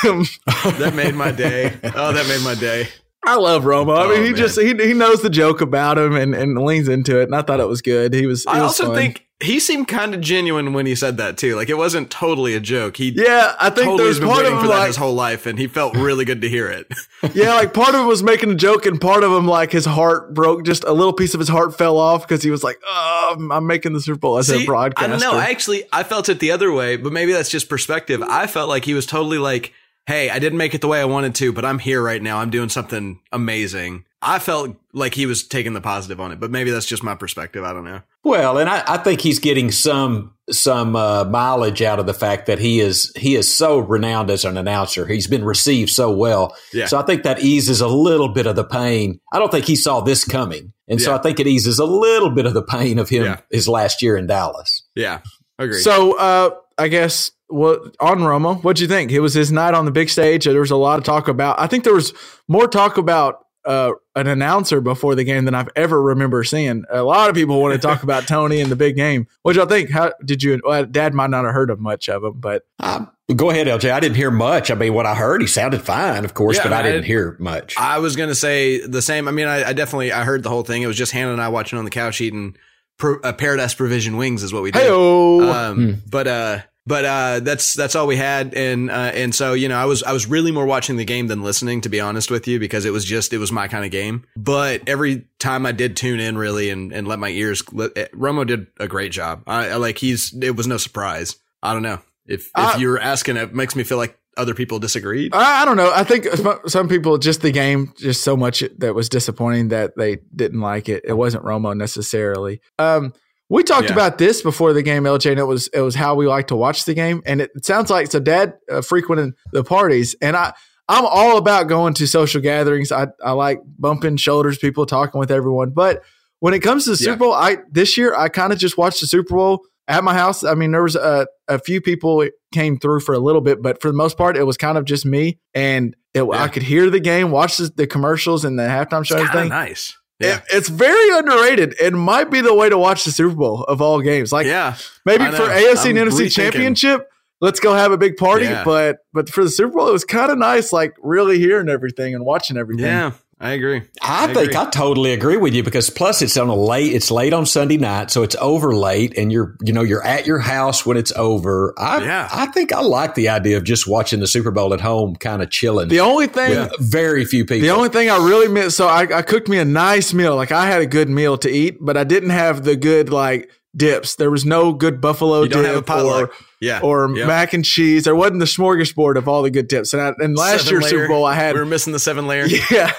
That made my day. Oh, that made my day. I love Romo. I mean, oh, he man. just he he knows the joke about him and and leans into it. And I thought it was good. He was. He I was also fun. think. He seemed kind of genuine when he said that too. Like it wasn't totally a joke. He yeah, I think totally there's been part waiting of for that like, his whole life, and he felt really good to hear it. Yeah, like part of it was making a joke, and part of him like his heart broke. Just a little piece of his heart fell off because he was like, "Oh, I'm making the Super Bowl as See, a broadcaster." I don't know. I actually I felt it the other way, but maybe that's just perspective. I felt like he was totally like, "Hey, I didn't make it the way I wanted to, but I'm here right now. I'm doing something amazing." I felt like he was taking the positive on it, but maybe that's just my perspective. I don't know. Well, and I, I think he's getting some some uh, mileage out of the fact that he is he is so renowned as an announcer. He's been received so well. Yeah. So I think that eases a little bit of the pain. I don't think he saw this coming. And yeah. so I think it eases a little bit of the pain of him yeah. his last year in Dallas. Yeah, agreed. So uh, I guess well, on Romo, what'd you think? It was his night on the big stage. There was a lot of talk about – I think there was more talk about – uh, an announcer before the game than I've ever remember seeing. A lot of people want to talk about Tony and the big game. What y'all think? How did you? Well, Dad might not have heard of much of him, but um, go ahead, L J. I didn't hear much. I mean, what I heard, he sounded fine, of course, yeah, but I, mean, I didn't I, hear much. I was going to say the same. I mean, I, I definitely I heard the whole thing. It was just Hannah and I watching on the couch eating pro, uh, Paradise Provision wings is what we did. Hey-o. Um, hmm. But uh, but uh, that's that's all we had, and uh, and so you know, I was I was really more watching the game than listening, to be honest with you, because it was just it was my kind of game. But every time I did tune in really and, and let my ears, let, Romo did a great job. I, I like he's it was no surprise. I don't know if if I, you're asking, it makes me feel like other people disagreed. I, I don't know. I think some people, just the game, just so much that was disappointing that they didn't like it. It wasn't Romo necessarily. Um, We talked yeah. about this before the game, L J, and it was it was how we like to watch the game. And it sounds like, so Dad uh, frequenting the parties, and I, I'm all about going to social gatherings. I, I like bumping shoulders, people talking with everyone. But when it comes to the yeah. Super Bowl, I this year I kind of just watched the Super Bowl at my house. I mean, there was a, a few people came through for a little bit, but for the most part, it was kind of just me. And it, yeah. I could hear the game, watch the, the commercials and the halftime show. It's kind of nice. Yeah. It, it's very underrated. It might be the way to watch the Super Bowl of all games. Like, yeah, maybe for A F C I'm and N F C rethinking. Championship, let's go have a big party. Yeah. But but for the Super Bowl, it was kind of nice, like really hearing everything and watching everything. Yeah, I agree. I, I think agree. I totally agree with you, because plus it's on a late. It's late on Sunday night, so it's over late, and you're you know you're at your house when it's over. I yeah. I think I like the idea of just watching the Super Bowl at home, kind of chilling. The only thing, with very few people. The only thing I really miss. So I, I cooked me a nice meal. Like I had a good meal to eat, but I didn't have the good like dips. There was no good buffalo dip. You don't have a potluck. Or, Yeah, or yep. mac and cheese. There wasn't the smorgasbord of all the good dips. And, I, and last year's Super Bowl, I had we were missing the seven layer. Yeah,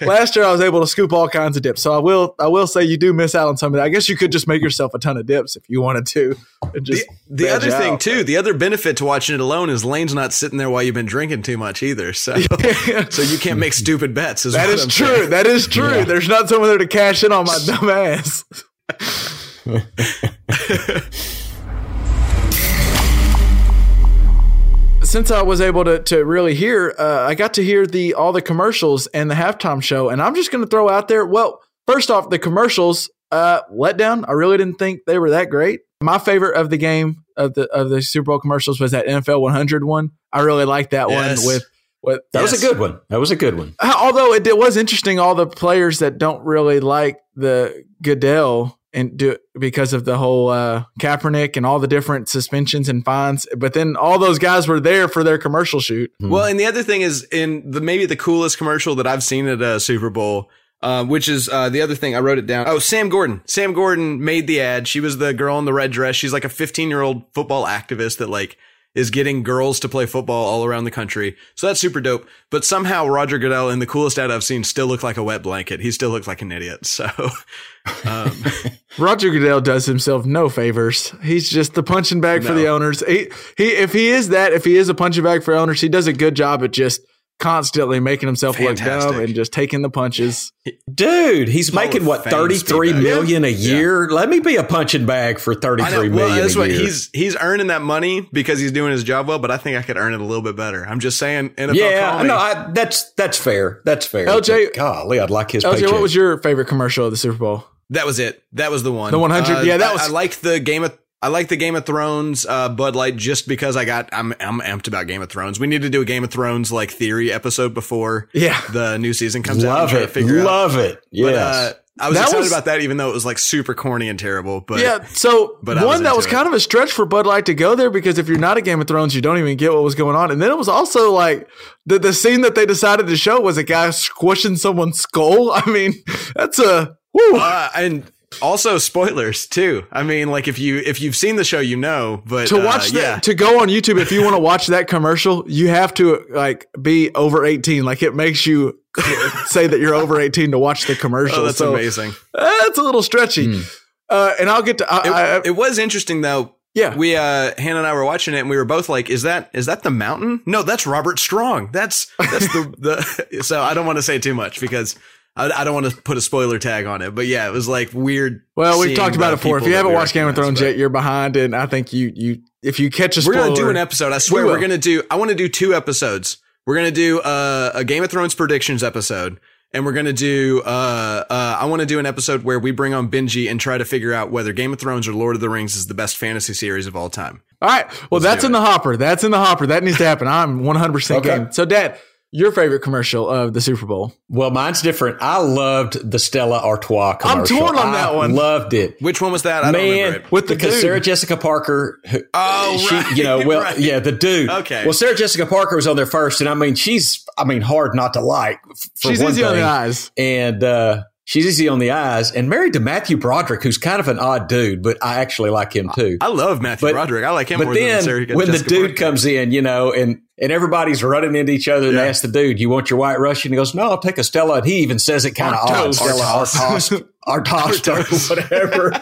last year I was able to scoop all kinds of dips. So I will, I will say you do miss out on some of that. I guess you could just make yourself a ton of dips if you wanted to. And just the the other out. thing too, the other benefit to watching it alone is Lane's not sitting there while you've been drinking too much either. So, yeah. so you can't make stupid bets. Is that what is I'm true? Saying. That is true. Yeah. There's not someone there to cash in on my dumb ass. Since I was able to to really hear, uh, I got to hear the all the commercials and the halftime show, and I'm just going to throw out there. Well, first off, the commercials uh, let down. I really didn't think they were that great. My favorite of the game of the of the Super Bowl commercials was that N F L one hundred one. I really liked that yes. one with. With, that yes. was a good one. That was a good one. Although it, it was interesting, all the players that don't really like the Goodell. And do because of the whole uh, Kaepernick and all the different suspensions and fines, but then all those guys were there for their commercial shoot. Mm. Well, and the other thing is in the maybe the coolest commercial that I've seen at a Super Bowl, uh, which is uh, the other thing I wrote it down. Oh, Sam Gordon. Sam Gordon made the ad. She was the girl in the red dress. She's like a fifteen year old football activist that like is getting girls to play football all around the country. So that's super dope. But somehow Roger Goodell, in the coolest ad I've seen, still looked like a wet blanket. He still looks like an idiot. So um. Roger Goodell does himself no favors. He's just the punching bag no. for the owners. He, he, if he is that, if he is a punching bag for owners, he does a good job at just constantly making himself Fantastic. look dumb and just taking the punches. Dude, he's Hall making what thirty-three million a year. Yeah. Let me be a punching bag for thirty-three well, million that's a what, year. He's he's earning that money because he's doing his job well, but I think I could earn it a little bit better. I'm just saying. N F L yeah, no, I, that's that's fair. That's fair. L J, golly, I'd like his. L J, paycheck. What was your favorite commercial of the Super Bowl? That was it. That was the one. The one hundred. Uh, yeah, that I, was. I liked the Game of. I like the Game of Thrones uh, Bud Light just because I got I'm I'm amped about Game of Thrones. We need to do a Game of Thrones like theory episode before yeah. the new season comes Love out. Love it. Love out. It. Yes. But, uh, I was that excited was, about that, even though it was like super corny and terrible. But yeah, so but one was that was it. Kind of a stretch for Bud Light to go there, because if you're not a Game of Thrones, you don't even get what was going on. And then it was also like the the scene that they decided to show was a guy squishing someone's skull. I mean, that's a woo. Uh, and also spoilers too. I mean, like if you if you've seen the show, you know. But to watch uh, that, yeah. to go on YouTube, if you want to watch that commercial, you have to like be over eighteen. Like it makes you say that you're over eighteen to watch the commercial. Oh, that's so amazing. That's uh, a little stretchy. Mm. Uh, and I'll get to. I, it, I, it was interesting though. Yeah, we uh, Hannah and I were watching it, and we were both like, "Is that is that the mountain? No, that's Robert Strong. That's that's the the." So I don't want to say too much because. I don't want to put a spoiler tag on it, but yeah, it was like weird. Well, we've talked about it before. If you haven't watched Game of Thrones yet, you're behind, and I think you you if you catch a spoiler, we're gonna do an episode. I swear, we're gonna do. I want to do two episodes. We're gonna do a, a Game of Thrones predictions episode, And we're going to do uh, uh, I want to do an episode where we bring on Benji and try to figure out whether Game of Thrones or Lord of the Rings is the best fantasy series of all time. All right. Well, Let's that's in the hopper. That's in the hopper. That needs to happen. I'm one hundred percent okay. game. So, Dad, your favorite commercial of the Super Bowl? Well, mine's different. I loved the Stella Artois commercial. I'm torn on that one. I loved it. Which one was that? I Man, don't remember it. With the because dude. Sarah Jessica Parker. Who, oh, she, right. You know, well, right. yeah, the dude. Okay. Well, Sarah Jessica Parker was on there first, and I mean, she's, I mean, hard not to like. For she's one easy thing. on the eyes, and uh, she's easy on the eyes, and married to Matthew Broderick, who's kind of an odd dude, but I actually like him too. I love Matthew but, Broderick. I like him. But more then than Sarah Jessica when the dude Parker. comes in, you know, and. And everybody's running into each other and yeah. asks the dude, "You want your white Russian?" He goes, "No, I'll take a Stella." And he even says it kind of odd, Stella Artois, Artois, whatever.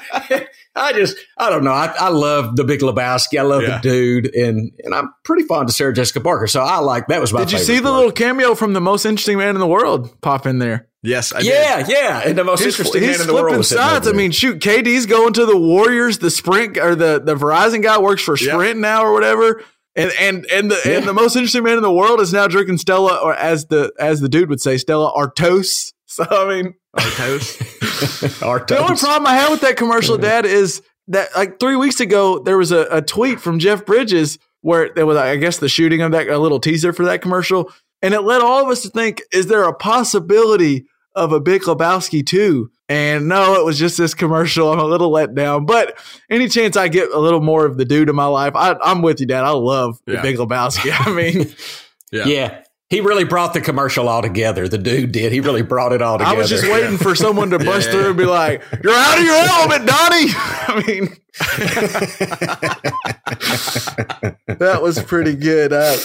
I just, I don't know. I, I love the Big Lebowski. I love yeah. the dude, and and I'm pretty fond of Sarah Jessica Parker. So I like that was my. Did you see the part. little cameo from the most interesting man in the world pop in there? Yes, I yeah, did. yeah, and the most he's, interesting he's man in the world. Was sides. I mean, shoot, K D's going to the Warriors. The Sprint or the the Verizon guy works for Sprint yeah. now or whatever. And and and the yeah. and the most interesting man in the world is now drinking Stella, or as the as the dude would say, Stella Artois. So I mean, Artois. Artois. The only problem I had with that commercial, Dad, is that like three weeks ago there was a, a tweet from Jeff Bridges where there was, I guess, the shooting of that a little teaser for that commercial, and it led all of us to think: is there a possibility of a Big Lebowski too? And no, it was just this commercial. I'm a little let down, but any chance I get a little more of the dude in my life, I, I'm with you, Dad. I love yeah. the Big Lebowski. I mean, yeah. yeah, he really brought the commercial all together. The dude did. He really brought it all together. I was just waiting yeah. for someone to bust yeah. through and be like, "You're out of your element, Donnie." I mean, that was pretty good. Uh,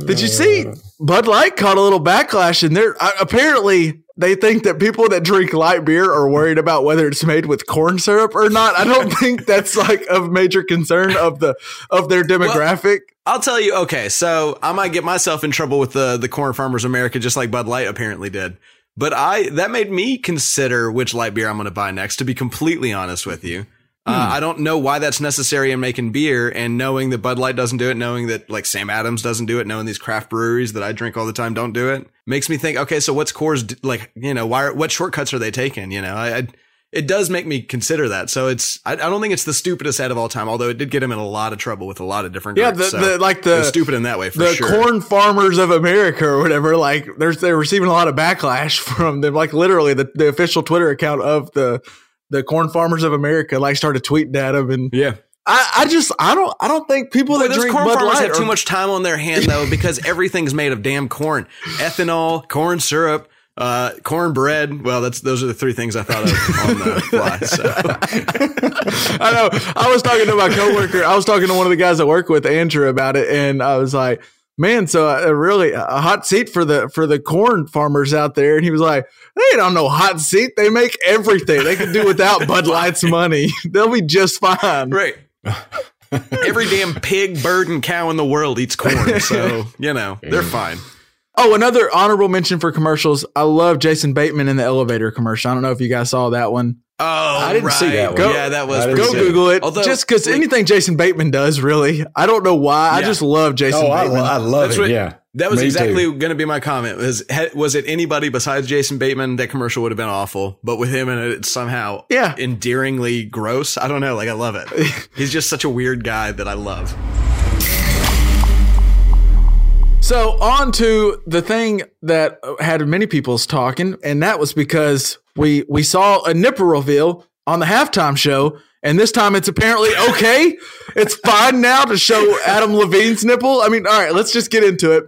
did you see Bud Light caught a little backlash in there? Uh, apparently. They think that people that drink light beer are worried about whether it's made with corn syrup or not. I don't think that's like a major concern of the of their demographic. Well, I'll tell you. Okay, so I might get myself in trouble with the the corn farmers of America, just like Bud Light apparently did. But I that made me consider which light beer I'm going to buy next. To be completely honest with you, hmm. uh, I don't know why that's necessary in making beer. And knowing that Bud Light doesn't do it, knowing that like Sam Adams doesn't do it, knowing these craft breweries that I drink all the time don't do it. Makes me think, okay, so what's Coors, like, you know, why, what shortcuts are they taking? You know, I, I it does make me consider that. So it's, I, I don't think it's the stupidest ad of all time, although it did get him in a lot of trouble with a lot of different yeah, groups. Yeah, the, so the, like the stupid in that way for the sure. The corn farmers of America or whatever, like, they're, they're receiving a lot of backlash from them. Like, literally, the, the official Twitter account of the, the corn farmers of America, like, started tweeting at them and, yeah. I, I just I don't I don't think people that well, drink corn Bud farmers Light have too much time on their hand though because everything's made of damn corn, ethanol, corn syrup, uh, corn bread. Well, that's those are the three things I thought of on the fly. So. I know I was talking to my coworker. I was talking to one of the guys I work with, Andrew, about it, and I was like, "Man, so uh, really a hot seat for the for the corn farmers out there." And he was like, "They don't know hot seat. They make everything. They can do without Bud Light's money. They'll be just fine." Right. Every damn pig, bird, and cow in the world eats corn, so you know they're fine. Oh, another honorable mention for commercials. I love Jason Bateman in the elevator commercial. I don't know if you guys saw that one. Oh, I didn't right. see that one. Go, yeah, that was go Google it. Although, just because anything Jason Bateman does, really, I don't know why. Yeah. I just love Jason. Oh, Bateman. I, I love That's it. What, yeah, that was Me exactly going to be my comment. Was was it anybody besides Jason Bateman? That commercial would have been awful, but with him in it, it's somehow yeah. endearingly gross. I don't know. Like I love it. He's just such a weird guy that I love. So on to the thing that had many people's talking, and that was because we we saw a nipple reveal on the halftime show, and this time it's apparently okay. It's fine now to show Adam Levine's nipple. I mean, all right, let's just get into it.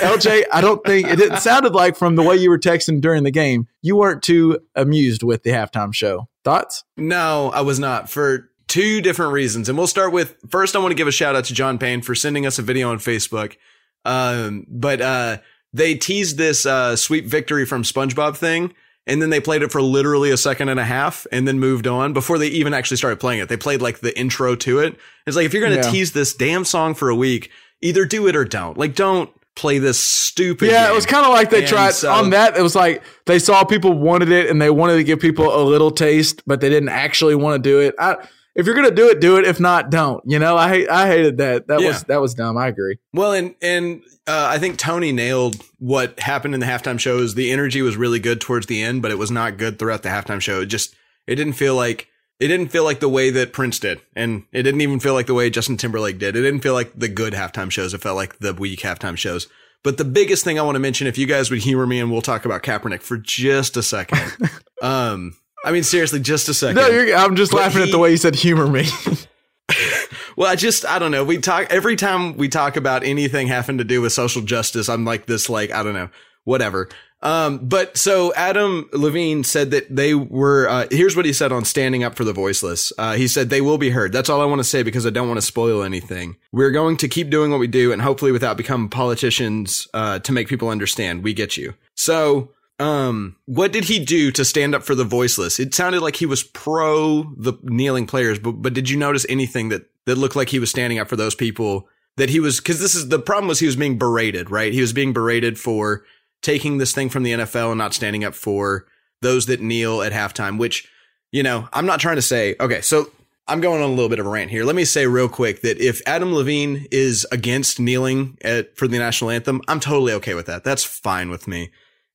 L J, I don't think it, it sounded like from the way you were texting during the game, you weren't too amused with the halftime show. Thoughts? No, I was not. For two different reasons. And we'll start with first, I want to give a shout out to John Payne for sending us a video on Facebook. Um, but, uh, they teased this, uh, sweep victory from SpongeBob thing, and then they played it for literally a second and a half and then moved on before they even actually started playing it. They played like the intro to it. It's like, if you're going to yeah. tease this damn song for a week, either do it or don't. Like, don't play this stupid. Yeah. Game. It was kind of like they and tried so, on that. It was like they saw people wanted it and they wanted to give people a little taste, but they didn't actually want to do it. I, if you're gonna do it, do it. If not, don't. You know, I I hated that. That yeah. was that was dumb. I agree. Well, and and uh, I think Tony nailed what happened in the halftime show. Is the energy was really good towards the end, but it was not good throughout the halftime show. It just it didn't feel like it didn't feel like the way that Prince did, and it didn't even feel like the way Justin Timberlake did. It didn't feel like the good halftime shows. It felt like the weak halftime shows. But the biggest thing I want to mention, if you guys would humor me, and we'll talk about Kaepernick for just a second. Um, I mean, seriously, just a second. No, you're, I'm just but laughing he, at the way you said humor me. Well, I just, I don't know. We talk every time we talk about anything having to do with social justice. I'm like this, like, I don't know, whatever. Um, but so Adam Levine said that they were, uh, here's what he said on standing up for the voiceless. Uh, he said they will be heard. That's all I want to say because I don't want to spoil anything. We're going to keep doing what we do and hopefully without becoming politicians, uh, to make people understand. We get you. So, um, what did he do to stand up for the voiceless? It sounded like he was pro the kneeling players, but, but did you notice anything that, that looked like he was standing up for those people that he was, cause this is the problem was he was being berated, right? He was being berated for taking this thing from the N F L and not standing up for those that kneel at halftime, which, you know, I'm not trying to say, okay, so I'm going on a little bit of a rant here. Let me say real quick that if Adam Levine is against kneeling at, for the national anthem, I'm totally okay with that. That's fine with me.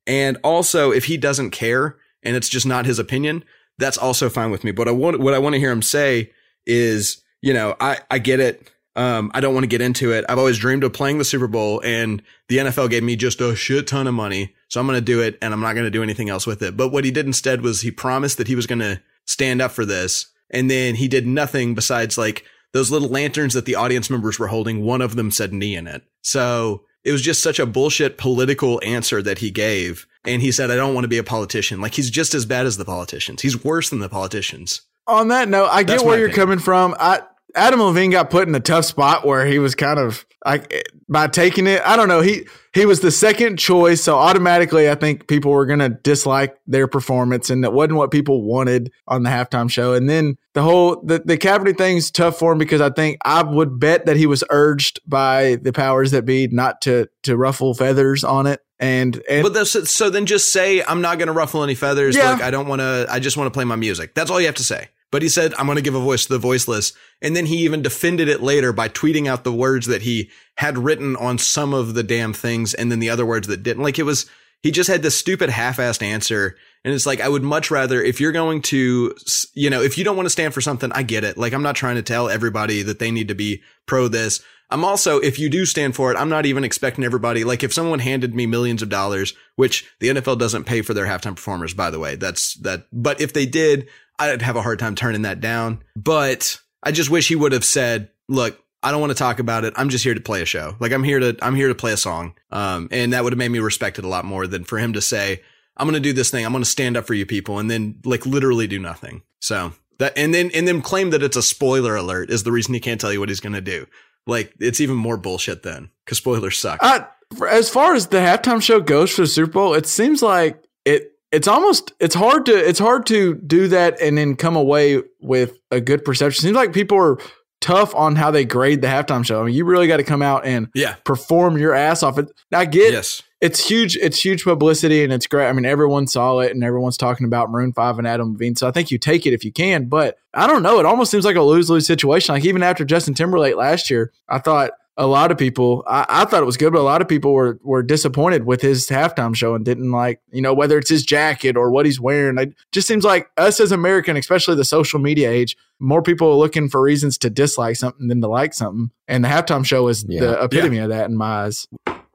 And also if he doesn't care and it's just not his opinion, that's also fine with me. But I want, what I want to hear him say is, you know, I, I get it. Um, I don't want to get into it. I've always dreamed of playing the Super Bowl and the N F L gave me just a shit ton of money. So I'm going to do it and I'm not going to do anything else with it. But what he did instead was he promised that he was going to stand up for this. And then he did nothing besides like those little lanterns that the audience members were holding. One of them said knee in it. So it was just such a bullshit political answer that he gave. And he said, I don't want to be a politician. Like he's just as bad as the politicians. He's worse than the politicians. On that note, I get where you're coming from. I, Adam Levine got put in a tough spot where he was kind of like by taking it. I don't know. He he was the second choice. So automatically, I think people were going to dislike their performance. And that wasn't what people wanted on the halftime show. And then the whole the, the Kaepernick thing's tough for him because I think I would bet that he was urged by the powers that be not to to ruffle feathers on it. And, and but that's, so then just say, I'm not going to ruffle any feathers. Yeah. Like, I don't want to. I just want to play my music. That's all you have to say. But he said, I'm going to give a voice to the voiceless. And then he even defended it later by tweeting out the words that he had written on some of the damn things. And then the other words that didn't. Like it was, he just had this stupid half-assed answer. And it's like, I would much rather if you're going to, you know, if you don't want to stand for something, I get it. Like, I'm not trying to tell everybody that they need to be pro this. I'm also, if you do stand for it, I'm not even expecting everybody. Like if someone handed me millions of dollars, which the N F L doesn't pay for their halftime performers, by the way, that's that. But if they did, I'd have a hard time turning that down, but I just wish he would have said, look, I don't want to talk about it. I'm just here to play a show. Like I'm here to, I'm here to play a song. Um, and that would have made me respect it a lot more than for him to say, I'm going to do this thing. I'm going to stand up for you people. And then like literally do nothing. So that, and then, and then claim that it's a spoiler alert is the reason he can't tell you what he's going to do. Like it's even more bullshit then because spoilers suck. Uh, as far as the halftime show goes for the Super Bowl, it seems like it, It's almost it's hard to it's hard to do that and then come away with a good perception. It seems like people are tough on how they grade the halftime show. I mean, you really got to come out and yeah. perform your ass off. I get yes. it's huge. It's huge publicity and it's great. I mean, everyone saw it and everyone's talking about Maroon five and Adam Levine. So I think you take it if you can. But I don't know. It almost seems like a lose-lose situation. Like even after Justin Timberlake last year, I thought. A lot of people, I, I thought it was good, but a lot of people were, were disappointed with his halftime show and didn't like, you know, whether it's his jacket or what he's wearing. It just seems like us as American, especially the social media age, more people are looking for reasons to dislike something than to like something. And the halftime show is yeah. the epitome yeah. of that in my eyes.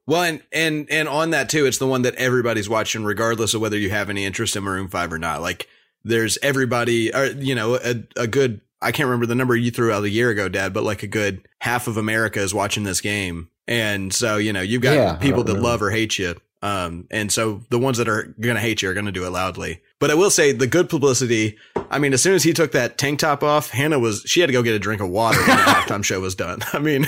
Well, and, and, and on that too, it's the one that everybody's watching, regardless of whether you have any interest in Maroon five or not. Like there's everybody, or, you know, a, a good, I can't remember the number you threw out a year ago, Dad, but like a good half of America is watching this game. And so, you know, you've got yeah, people that love or hate you. Um, and so the ones that are going to hate you are going to do it loudly. But I will say the good publicity. I mean, as soon as he took that tank top off, Hannah was she had to go get a drink of water when the halftime show was done. I mean,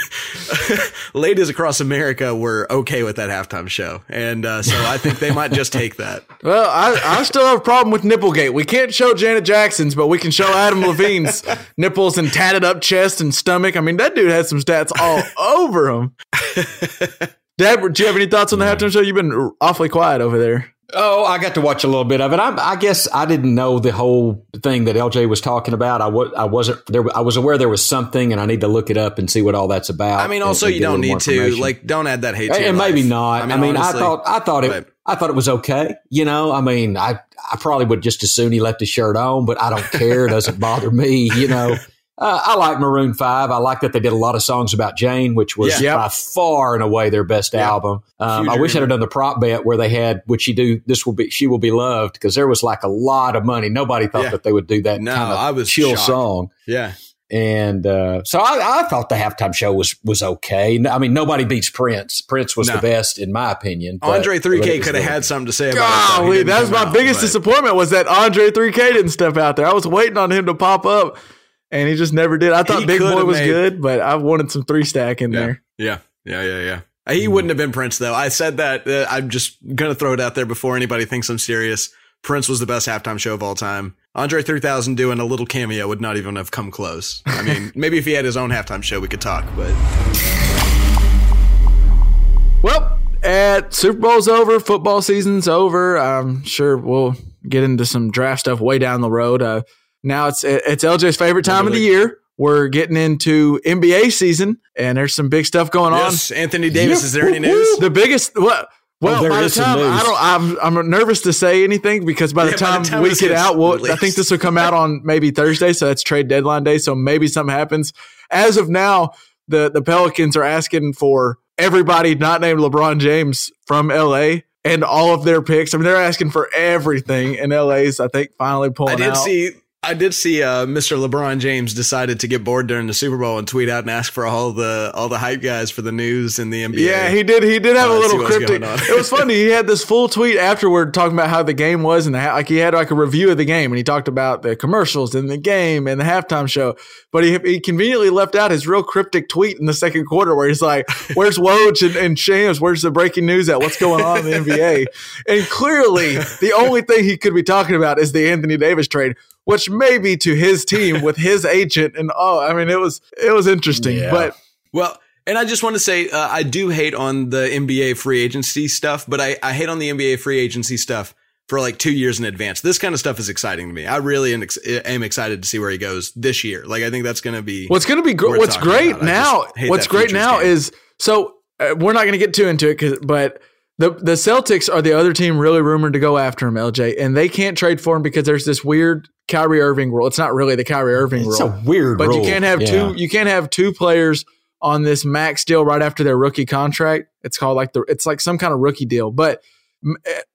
ladies across America were OK with that halftime show. And uh, so I think they might just take that. Well, I, I still have a problem with Nipplegate. We can't show Janet Jackson's, but we can show Adam Levine's nipples and tatted up chest and stomach. I mean, that dude had some stats all over him. Dad, do you have any thoughts on the halftime show? You've been awfully quiet over there. Oh, I got to watch a little bit of it. I, I guess I didn't know the whole thing that L J was talking about. I, w- I wasn't there. I was aware there was something, and I need to look it up and see what all that's about. I mean, also and, and you don't need to like don't add that hate to your and life. Maybe not. I mean, I, mean, honestly, I thought I thought it but, I thought it was okay. You know, I mean, I I probably would just as soon he left his shirt on, but I don't care. It doesn't bother me. You know, uh, I like Maroon Five. I like that they did a lot of songs about Jane, which was yeah. by yep. far and away their best yep. album. Um, I wish I had done the prop bet where they had "Would She Do This Will Be She Will Be Loved" because there was like a lot of money. Nobody thought yeah. that they would do that. No, kind of I was chill shocked. Song. Yeah. And uh, so I, I thought the halftime show was was okay. I mean, nobody beats Prince. Prince was no. the best, in my opinion. Andre three K could have had something to say about it. That was my out, biggest but. disappointment was that Andre three K didn't step out there. I was waiting on him to pop up, and he just never did. I thought he Big Boy was made, good, but I wanted some three stack in yeah, there. Yeah, yeah, yeah, yeah. He mm. wouldn't have been Prince, though. I said that. Uh, I'm just going to throw it out there before anybody thinks I'm serious. Prince was the best halftime show of all time. Andre three thousand doing a little cameo would not even have come close. I mean, maybe if he had his own halftime show, we could talk. But well, at Super Bowl's over, football season's over. I'm sure we'll get into some draft stuff way down the road. Uh, now it's it's L J's favorite time of the year. We're getting into N B A season, and there's some big stuff going on. Yes, Anthony Davis. Yeah. Is there any news? The biggest what. Well, oh, by the time I don't, I'm, I'm nervous to say anything because by the, yeah, time, by the time we get out, we'll, I think this will come out on maybe Thursday, so that's trade deadline day. So maybe something happens. As of now, the the Pelicans are asking for everybody not named LeBron James from L A and all of their picks. I mean, they're asking for everything, and L A's I think finally pulling. I did out. see, I did see, uh, Mister LeBron James decided to get bored during the Super Bowl and tweet out and ask for all the all the hype guys for the news in the N B A. Yeah, he did. He did have uh, a little cryptic. It was funny. He had this full tweet afterward talking about how the game was and the, like he had like a review of the game and he talked about the commercials and the game and the halftime show. But he, he conveniently left out his real cryptic tweet in the second quarter where he's like, "Where's Woj and, and Shams? Where's the breaking news at? What's going on in the N B A?" And clearly, the only thing he could be talking about is the Anthony Davis trade, which may be to his team with his agent and all. I mean, it was it was interesting. Yeah. But well, and I just want to say uh, I do hate on the N B A free agency stuff, but I, I hate on the N B A free agency stuff for like two years in advance. This kind of stuff is exciting to me. I really am, ex- am excited to see where he goes this year. Like, I think that's going to be what's going to be gr- what's great now. What's great now game. is so uh, we're not going to get too into it, 'cause, but. The the Celtics are the other team really rumored to go after him, L J, and they can't trade for him because there's this weird Kyrie Irving rule. It's not really the Kyrie Irving it's rule. It's a weird but rule. But you can't have yeah. two you can't have two players on this max deal right after their rookie contract. It's called like the it's like some kind of rookie deal, but uh,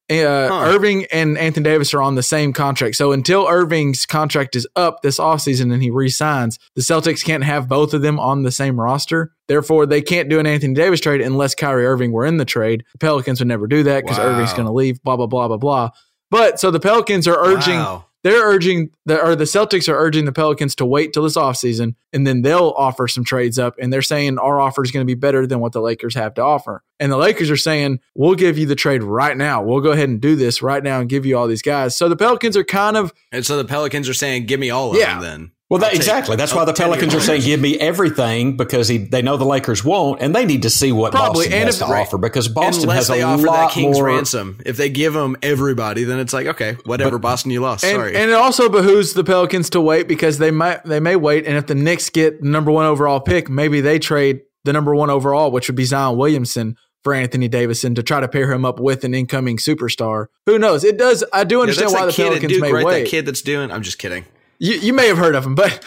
huh. Irving and Anthony Davis are on the same contract. So until Irving's contract is up this offseason and he re-signs, the Celtics can't have both of them on the same roster. Therefore, they can't do an Anthony Davis trade unless Kyrie Irving were in the trade. The Pelicans would never do that because wow. Irving's going to leave, blah, blah, blah, blah, blah. But so the Pelicans are urging, wow. they're urging, the, or the Celtics are urging the Pelicans to wait till this offseason, and then they'll offer some trades up. And they're saying our offer is going to be better than what the Lakers have to offer. And the Lakers are saying, we'll give you the trade right now. We'll go ahead and do this right now and give you all these guys. So the Pelicans are kind of. And so the Pelicans are saying, give me all of yeah. them then. Well, that, exactly. That's why the Pelicans are saying, give me everything, because he, they know the Lakers won't, and they need to see what Probably. Boston and has if, to right. offer, because Boston Unless has a lot more. Unless they offer that King's more. ransom. If they give them everybody, then it's like, okay, whatever, but, Boston, you lost. And, Sorry. And it also behooves the Pelicans to wait, because they might they may wait, and if the Knicks get the number one overall pick, maybe they trade the number one overall, which would be Zion Williamson, for Anthony Davis, and to try to pair him up with an incoming superstar. Who knows? It does. I do understand yeah, why the Pelicans Duke, may right? wait. That kid that's doing – I'm just kidding. You, you may have heard of him, but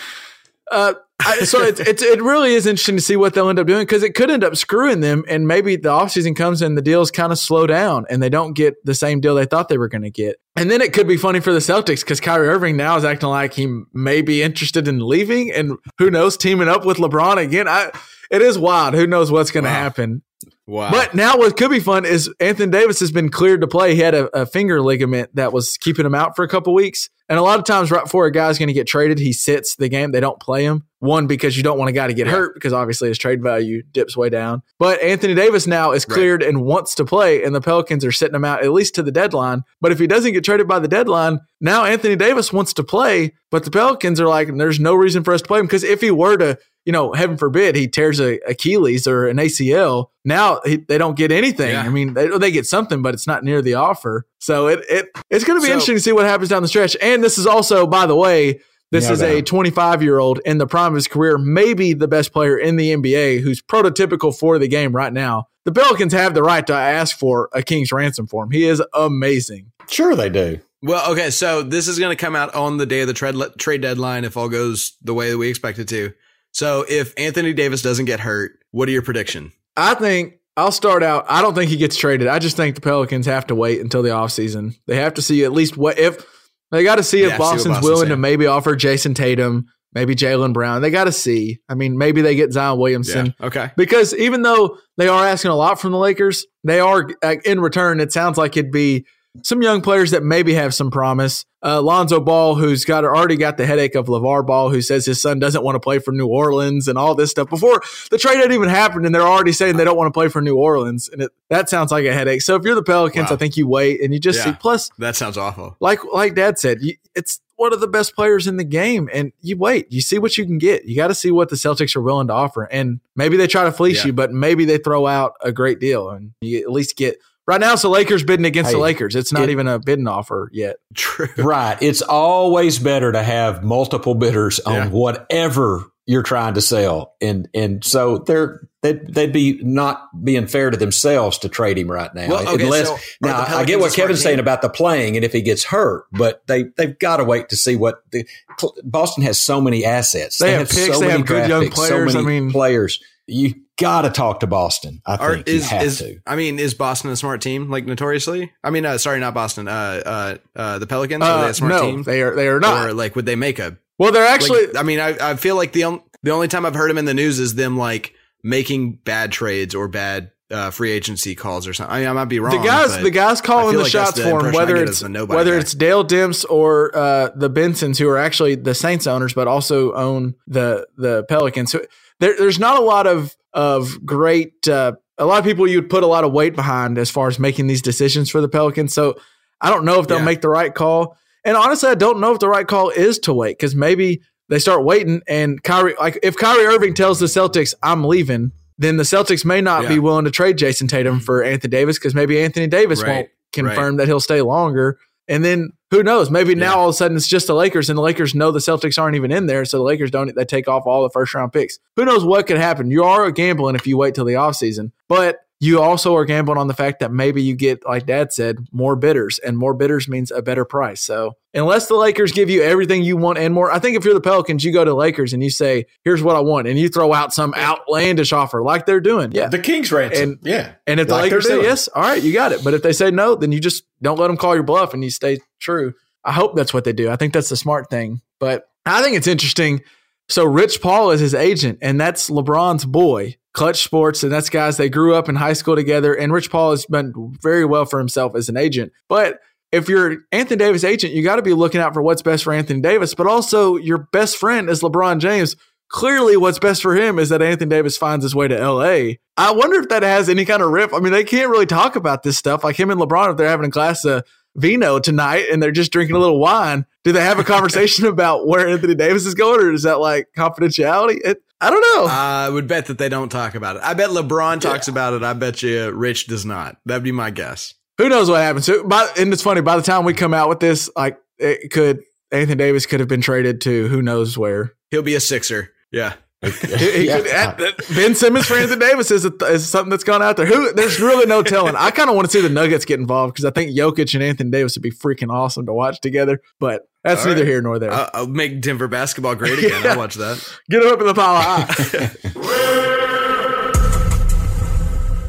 uh, I, so it's, it's, it really is interesting to see what they'll end up doing, because it could end up screwing them, and maybe the offseason comes and the deals kind of slow down and they don't get the same deal they thought they were going to get. And then it could be funny for the Celtics, because Kyrie Irving now is acting like he may be interested in leaving, and who knows, teaming up with LeBron again. I, it is wild. Who knows what's going to wow. happen. Wow. But now what could be fun is Anthony Davis has been cleared to play. He had a, a finger ligament that was keeping him out for a couple weeks. And a lot of times right before a guy's going to get traded, he sits the game. They don't play him. One, because you don't want a guy to get yeah. hurt, because obviously his trade value dips way down. But Anthony Davis now is cleared right. and wants to play, and the Pelicans are sitting him out at least to the deadline. But if he doesn't get traded by the deadline, now Anthony Davis wants to play, but the Pelicans are like, there's no reason for us to play him, because if he were to you know, heaven forbid he tears a Achilles or an A C L, now he, they don't get anything. Yeah. I mean, they, they get something, but it's not near the offer. So it, it it's going to be so, interesting to see what happens down the stretch. And this is also, by the way, this no is doubt. a twenty-five-year-old in the prime of his career, maybe the best player in the N B A, who's prototypical for the game right now. The Pelicans have the right to ask for a king's ransom for him. He is amazing. Sure they do. Well, okay, so this is going to come out on the day of the trade, trade deadline if all goes the way that we expect it to. So if Anthony Davis doesn't get hurt, what are your predictions? I think I'll start out. I don't think he gets traded. I just think the Pelicans have to wait until the offseason. They have to see at least what if – They got to see if yeah, Boston's, see Boston's willing saying. to maybe offer Jason Tatum, maybe Jaylen Brown. They got to see. I mean, maybe they get Zion Williamson. Yeah, okay. Because even though they are asking a lot from the Lakers, they are in return. It sounds like it'd be some young players that maybe have some promise. Uh, Lonzo Ball, who's got already got the headache of LeVar Ball, who says his son doesn't want to play for New Orleans and all this stuff before the trade had even happened, and they're already saying they don't want to play for New Orleans, and it, that sounds like a headache. So if you're the Pelicans, wow. I think you wait and you just yeah, see. Plus, that sounds awful. Like like Dad said, you, it's one of the best players in the game, and you wait. You see what you can get. You got to see what the Celtics are willing to offer, and maybe they try to fleece yeah. you, but maybe they throw out a great deal, and you at least get. Right now, it's the Lakers bidding against hey, the Lakers. It's not it, even a bidding offer yet. True. Right. It's always better to have multiple bidders on yeah. whatever you're trying to sell. And and so they're, they'd, they'd be not being fair to themselves to trade him right now. Well, okay, Unless so Now, I get what Kevin's saying about the playing and if he gets hurt, but they, they've got to wait to see what the, – Boston has so many assets. They, they have, have picks. So they many have good young picks, players. So many I mean, players. You got to talk to Boston. I Are, think is, you have is, to. I mean, is Boston a smart team? Like notoriously, I mean, uh, sorry, not Boston. Uh, uh, uh the Pelicans. Uh, are they a smart no, team? they are. They are not. Or like, would they make a? Well, they're actually. Like, I mean, I, I feel like the on, the only time I've heard them in the news is them like making bad trades or bad uh, free agency calls or something. I mean, I might be wrong. The guys, the guys calling the like shots the for them, whether it's whether guy. it's Dale Demps or uh, the Bensons, who are actually the Saints owners, but also own the the Pelicans. So, There, there's not a lot of of great uh, – a lot of people you'd put a lot of weight behind as far as making these decisions for the Pelicans. So I don't know if they'll yeah. make the right call. And honestly, I don't know if the right call is to wait because maybe they start waiting and Kyrie – like if Kyrie Irving tells the Celtics, I'm leaving, then the Celtics may not yeah. be willing to trade Jason Tatum for Anthony Davis because maybe Anthony Davis right. won't confirm right. that he'll stay longer. And then who knows? Maybe yeah. now all of a sudden it's just the Lakers, and the Lakers know the Celtics aren't even in there, so the Lakers don't. They take off all the first round picks. Who knows what could happen? You are gambling if you wait till the offseason, but you also are gambling on the fact that maybe you get, like Dad said, more bidders, and more bidders means a better price. So unless the Lakers give you everything you want and more, I think if you're the Pelicans, you go to the Lakers and you say, "Here's what I want," and you throw out some outlandish offer like they're doing. Yeah, the king's ransom. And, yeah, and if the like Lakers say yes, all right, you got it. But if they say no, then you just don't let them call your bluff and you stay true. I hope that's what they do. I think that's the smart thing. But I think it's interesting. So Rich Paul is his agent, and that's LeBron's boy, Clutch Sports, and that's guys they grew up in high school together. And Rich Paul has done very well for himself as an agent. But if you're Anthony Davis' agent, you got to be looking out for what's best for Anthony Davis. But also, your best friend is LeBron James. Clearly, what's best for him is that Anthony Davis finds his way to L A. I wonder if that has any kind of rip. I mean, they can't really talk about this stuff. Like him and LeBron, if they're having a glass of vino tonight and they're just drinking a little wine, do they have a conversation about where Anthony Davis is going, or is that like confidentiality? It, I don't know. I would bet that they don't talk about it. I bet LeBron talks yeah. about it. I bet you Rich does not. That'd be my guess. Who knows what happens? So, by, and it's funny, by the time we come out with this, like it could Anthony Davis could have been traded to who knows where. He'll be a Sixer. Yeah. he, he could, at, at Ben Simmons for Anthony Davis is, a, is something that's gone out there. Who There's really no telling. I kind of want to see the Nuggets get involved because I think Jokic and Anthony Davis would be freaking awesome to watch together. But that's All neither right. here nor there. I'll, I'll make Denver basketball great again. yeah. I'll watch that. Get them up in the pile high.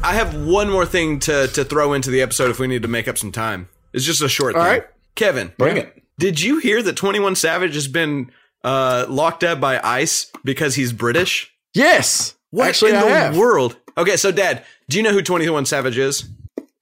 I have one more thing to, to throw into the episode if we need to make up some time. It's just a short All thing. All right. Kevin. Bring yeah. it. Did you hear that twenty-one Savage has been – Uh, locked up by ICE because he's British? Yes. What actually in I the have. world? Okay, so Dad, do you know who twenty-one Savage is?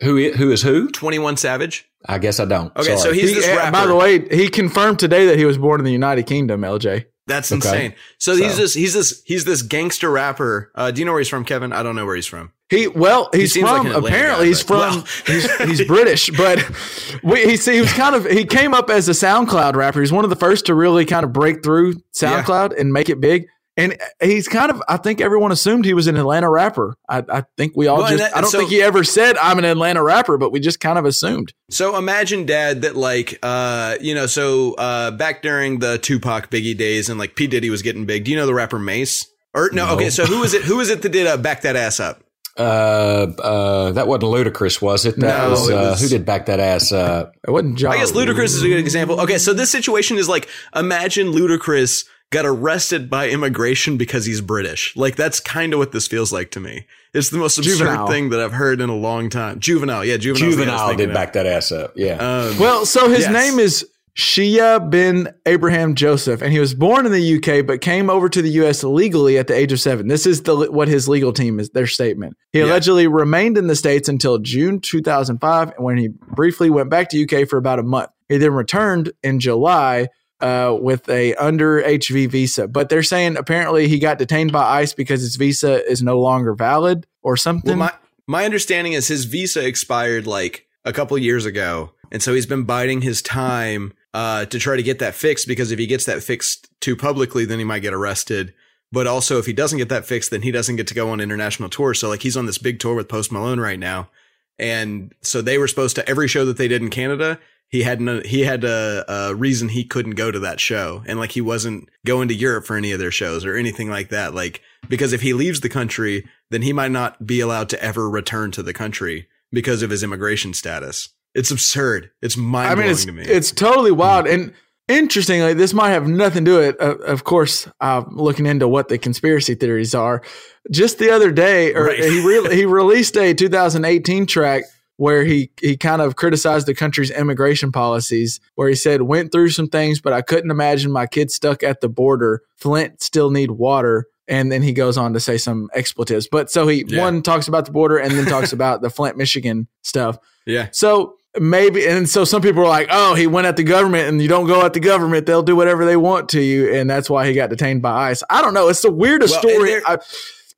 Who is who? Is who? twenty-one Savage. I guess I don't. Okay, Sorry. so he's he, this rapper. By the way, he confirmed today that he was born in the United Kingdom, L J. That's okay. insane. So, so he's this he's this he's this gangster rapper. Uh, do you know where he's from, Kevin? I don't know where he's from. He well, he's he from like apparently guy, he's from well. he's, he's British, but we, he he was kind of he came up as a SoundCloud rapper. He's one of the first to really kind of break through SoundCloud yeah. and make it big. And he's kind of, I think everyone assumed he was an Atlanta rapper. I, I think we all well, just, that, I don't so, think he ever said I'm an Atlanta rapper, but we just kind of assumed. So imagine, Dad, that like, uh, you know, so uh, back during the Tupac Biggie days and like P. Diddy was getting big. Do you know the rapper Mace? Or no. no. Okay. So who is it? Who is it that did uh, Back That Ass Up? Uh, uh, that wasn't Ludacris, was it? That no, was, it was uh, who did Back That Ass Up? It wasn't John. I guess Ludacris is a good example. Okay. So this situation is like, imagine Ludacris got arrested by immigration because he's British. Like, that's kind of what this feels like to me. It's the most absurd juvenile. thing that I've heard in a long time. Juvenile. Yeah. Juvenile. Juvenile did Back That Ass Up. Yeah. Um, well, so his yes. name is Shia bin Abraham Joseph, and he was born in the U K, but came over to the U S illegally at the age of seven. This is the what his legal team is, their statement. He yeah. allegedly remained in the States until June two thousand five, when he briefly went back to U K for about a month. He then returned in July Uh, with a under H V visa, but they're saying apparently he got detained by ICE because his visa is no longer valid or something. Well, my, my understanding is his visa expired like a couple years ago, and so he's been biding his time uh, to try to get that fixed, because if he gets that fixed too publicly, then he might get arrested. But also, if he doesn't get that fixed, then he doesn't get to go on international tours. So like, he's on this big tour with Post Malone right now, and so they were supposed to, every show that they did in Canada, He had no, he had a, a reason he couldn't go to that show. And like, he wasn't going to Europe for any of their shows or anything like that. Like, because if he leaves the country, then he might not be allowed to ever return to the country because of his immigration status. It's absurd. It's mind blowing I mean, to me. It's totally wild. And interestingly, this might have nothing to do with it. Uh, of course, I'm uh, looking into what the conspiracy theories are. Just the other day, or right. he re- he released a two thousand eighteen track where he, he kind of criticized the country's immigration policies, where he said, went through some things, but I couldn't imagine my kids stuck at the border. Flint still need water. And then he goes on to say some expletives. But so he, yeah. one, talks about the border and then talks about the Flint, Michigan stuff. Yeah. So maybe, and so some people were like, oh, he went at the government, and you don't go at the government. They'll do whatever they want to you. And that's why he got detained by ICE. I don't know. It's the weirdest well, story. I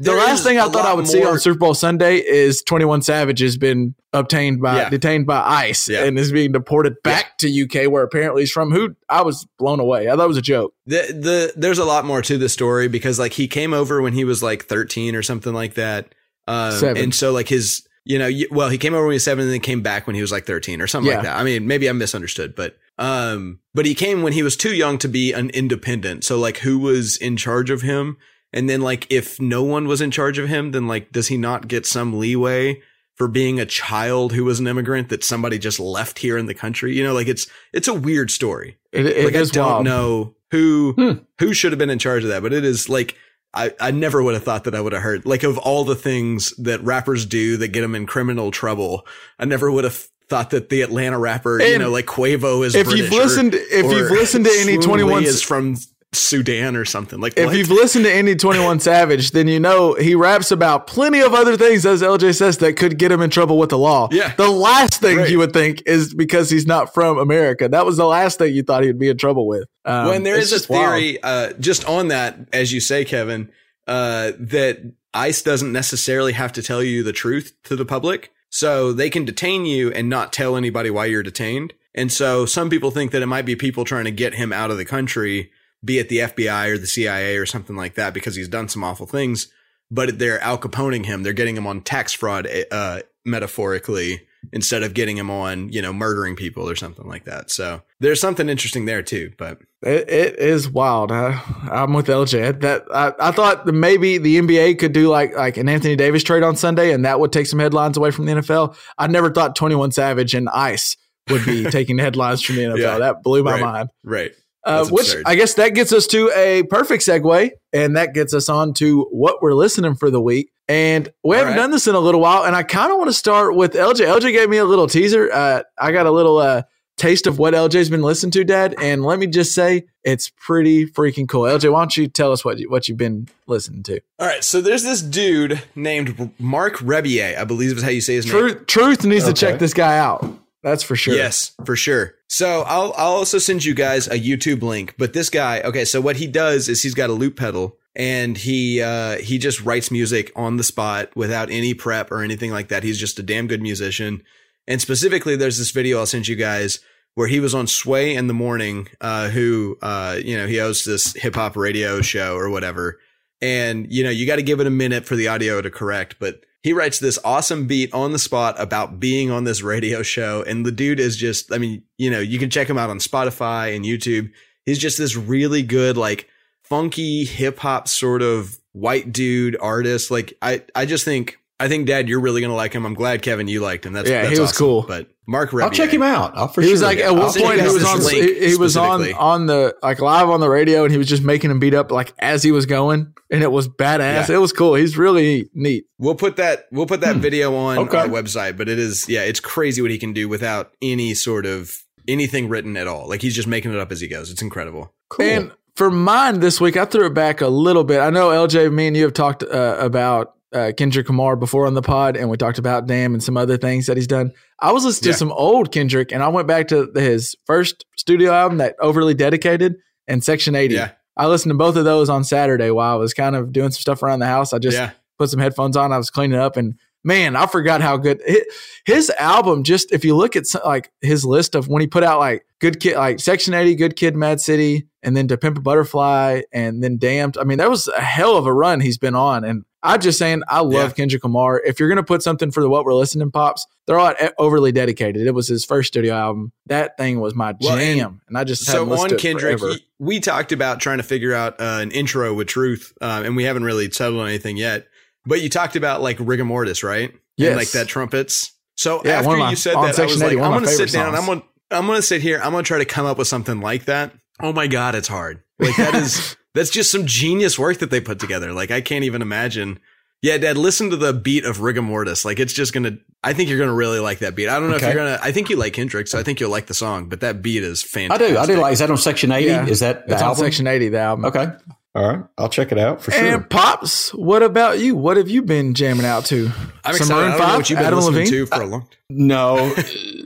The there last thing I thought I would more. see on Super Bowl Sunday is twenty-one Savage has been obtained by yeah. detained by ICE yeah. and is being deported back yeah. to U K, where apparently he's from. Who I was blown away. I thought it was a joke. The the There's a lot more to the story, because like, he came over when he was like thirteen or something like that, um, seven. and so like his you know well he came over when he was seven and then came back when he was like thirteen or something yeah. like that. I mean, maybe I misunderstood, but um, but he came when he was too young to be an independent. So like, who was in charge of him? And then, like, if no one was in charge of him, then, like, does he not get some leeway for being a child who was an immigrant that somebody just left here in the country? You know, like, it's it's a weird story. It, it like, is I don't wild. know who hmm. who should have been in charge of that. But it is, like, I, I never would have thought that I would have heard. Like, of all the things that rappers do that get them in criminal trouble, I never would have thought that the Atlanta rapper, and you know, like Quavo is if British. You've listened, or, if or you've listened to any twenty-one is from Sudan or something. Like, if what? You've listened to any twenty-one Savage, then you know he raps about plenty of other things, as L J says, that could get him in trouble with the law. Yeah. The last thing right. you would think is because he's not from America. That was the last thing you thought he'd be in trouble with. Um, when there is a theory, uh, just on that, as you say, Kevin, uh, that ICE doesn't necessarily have to tell you the truth to the public. So they can detain you and not tell anybody why you're detained. And so some people think that it might be people trying to get him out of the country, be it the F B I or the C I A or something like that, because he's done some awful things, but they're Al Caponing him. They're getting him on tax fraud, uh, metaphorically, instead of getting him on, you know, murdering people or something like that. So there's something interesting there too, but it, it is wild. I, I'm with L J. That I, I thought that maybe the N B A could do like, like an Anthony Davis trade on Sunday, and that would take some headlines away from the N F L. I never thought twenty-one Savage and ICE would be taking headlines from the N F L. Yeah, that blew my right, mind. Right. Uh, which I guess that gets us to a perfect segue, and that gets us on to what we're listening for the week. And we All haven't right. done this in a little while, and I kind of want to start with L J. L J gave me a little teaser. Uh, I got a little uh, taste of what L J's been listening to, Dad, and let me just say it's pretty freaking cool. L J, why don't you tell us what, you, what you've been listening to? All right, so there's this dude named Mark Rebier, I believe is how you say his Truth, name. Truth needs okay. to check this guy out. That's for sure. Yes, for sure. So I'll I'll also send you guys a YouTube link. But this guy, okay, so what he does is he's got a loop pedal, and he uh, he just writes music on the spot without any prep or anything like that. He's just a damn good musician. And specifically, there's this video I'll send you guys where he was on Sway in the Morning, uh, who, uh, you know, he hosts this hip hop radio show or whatever. And, you know, you got to give it a minute for the audio to correct. But he writes this awesome beat on the spot about being on this radio show. And the dude is just, I mean, you know, you can check him out on Spotify and YouTube. He's just this really good, like, funky hip hop sort of white dude artist. Like, I, I just think, I think, Dad, you're really going to like him. I'm glad, Kevin, you liked him. That's, yeah, that's he was awesome. Cool. But Mark Rebier, I'll check him out. I'll for he sure. Was like, at one point, he was on, he, he was on, on the, like, live on the radio, and he was just making him beat up, like, as he was going. And it was badass. Yeah. It was cool. He's really neat. We'll put that, we'll put that hmm. video on okay. our website, but it is, yeah, it's crazy what he can do without any sort of anything written at all. Like, he's just making it up as he goes. It's incredible. Cool. And for mine this week, I threw it back a little bit. I know, L J, me and you have talked uh, about Uh, Kendrick Lamar before on the pod, and we talked about Damn and some other things that he's done. I was listening yeah. to some old Kendrick, and I went back to his first studio album, that Overly Dedicated, and Section eighty. Yeah. I listened to both of those on Saturday while I was kind of doing some stuff around the house. I just yeah. put some headphones on. I was cleaning up, and man, I forgot how good his, his album. Just if you look at some, like, his list of when he put out, like, Good Kid, like Section eighty, Good Kid, Mad City, and then To Pimp a Butterfly, and then Damned. I mean, that was a hell of a run he's been on, and I'm just saying, I love yeah. Kendrick Lamar. If you're going to put something for the What We're Listening Pops, they're all Overly Dedicated. It was his first studio album. That thing was my well, jam. And, and I just so haven't listened on to it Kendrick, forever. He, we talked about trying to figure out uh, an intro with Truth, um, and we haven't really settled on anything yet. But you talked about, like, rigor mortis, right? Yes. And, like, that trumpets. So yeah, after my, you said that, I was like, eighty, I'm going to sit down. And I'm going I'm going to sit here. I'm going to try to come up with something like that. Oh my God, it's hard. Like, that is... That's just some genius work that they put together. Like, I can't even imagine. Yeah, Dad, listen to the beat of Rigor Mortis. Like, it's just going to, I think you're going to really like that beat. I don't know okay. if you're going to, I think you like Kendrick, so I think you'll like the song, but that beat is fantastic. I do. I do like, is that on Section eighty? Yeah. Is that the it's album? It's on Section eighty, the album. Okay. All right. I'll check it out for sure. And Pops, what about you? What have you been jamming out to? I'm some excited. Maroon I don't five, know what you've been Adam listening Levine? To for a long time. No.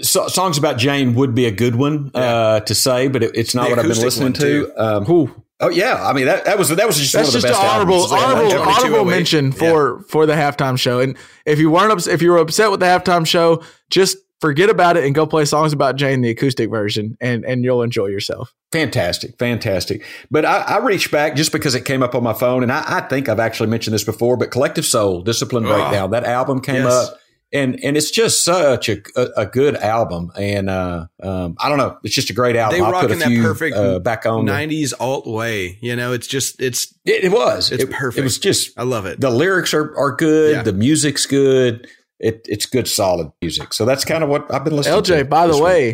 so, songs about Jane would be a good one yeah. uh, to say, but it, it's not the what I've been listening to. Um, Who? Oh yeah, I mean that, that was that was just that's one of the just best honorable albums. honorable like, honorable mention for yeah. for the halftime show. And if you weren't ups- if you were upset with the halftime show, just forget about it and go play songs about Jane, the acoustic version, and and you'll enjoy yourself. Fantastic, fantastic. But I, I reached back just because it came up on my phone, and I, I think I've actually mentioned this before. But Collective Soul, Discipline oh. Breakdown, that album came yes. up. And and it's just such a a, a good album, and uh, um, I don't know, it's just a great album. They rock in that perfect uh, back on nineties alt way, you know. It's just it's it, it was it's it, perfect. It was just I love it. The lyrics are are good. Yeah. The music's good. It it's good solid music. So that's kind of what I've been listening. L J, to. L J, by the way,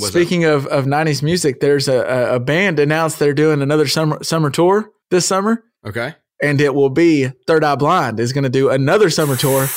speaking that? of of nineties music, there's a a band announced they're doing another summer summer tour this summer. Okay, and it will be Third Eye Blind is going to do another summer tour.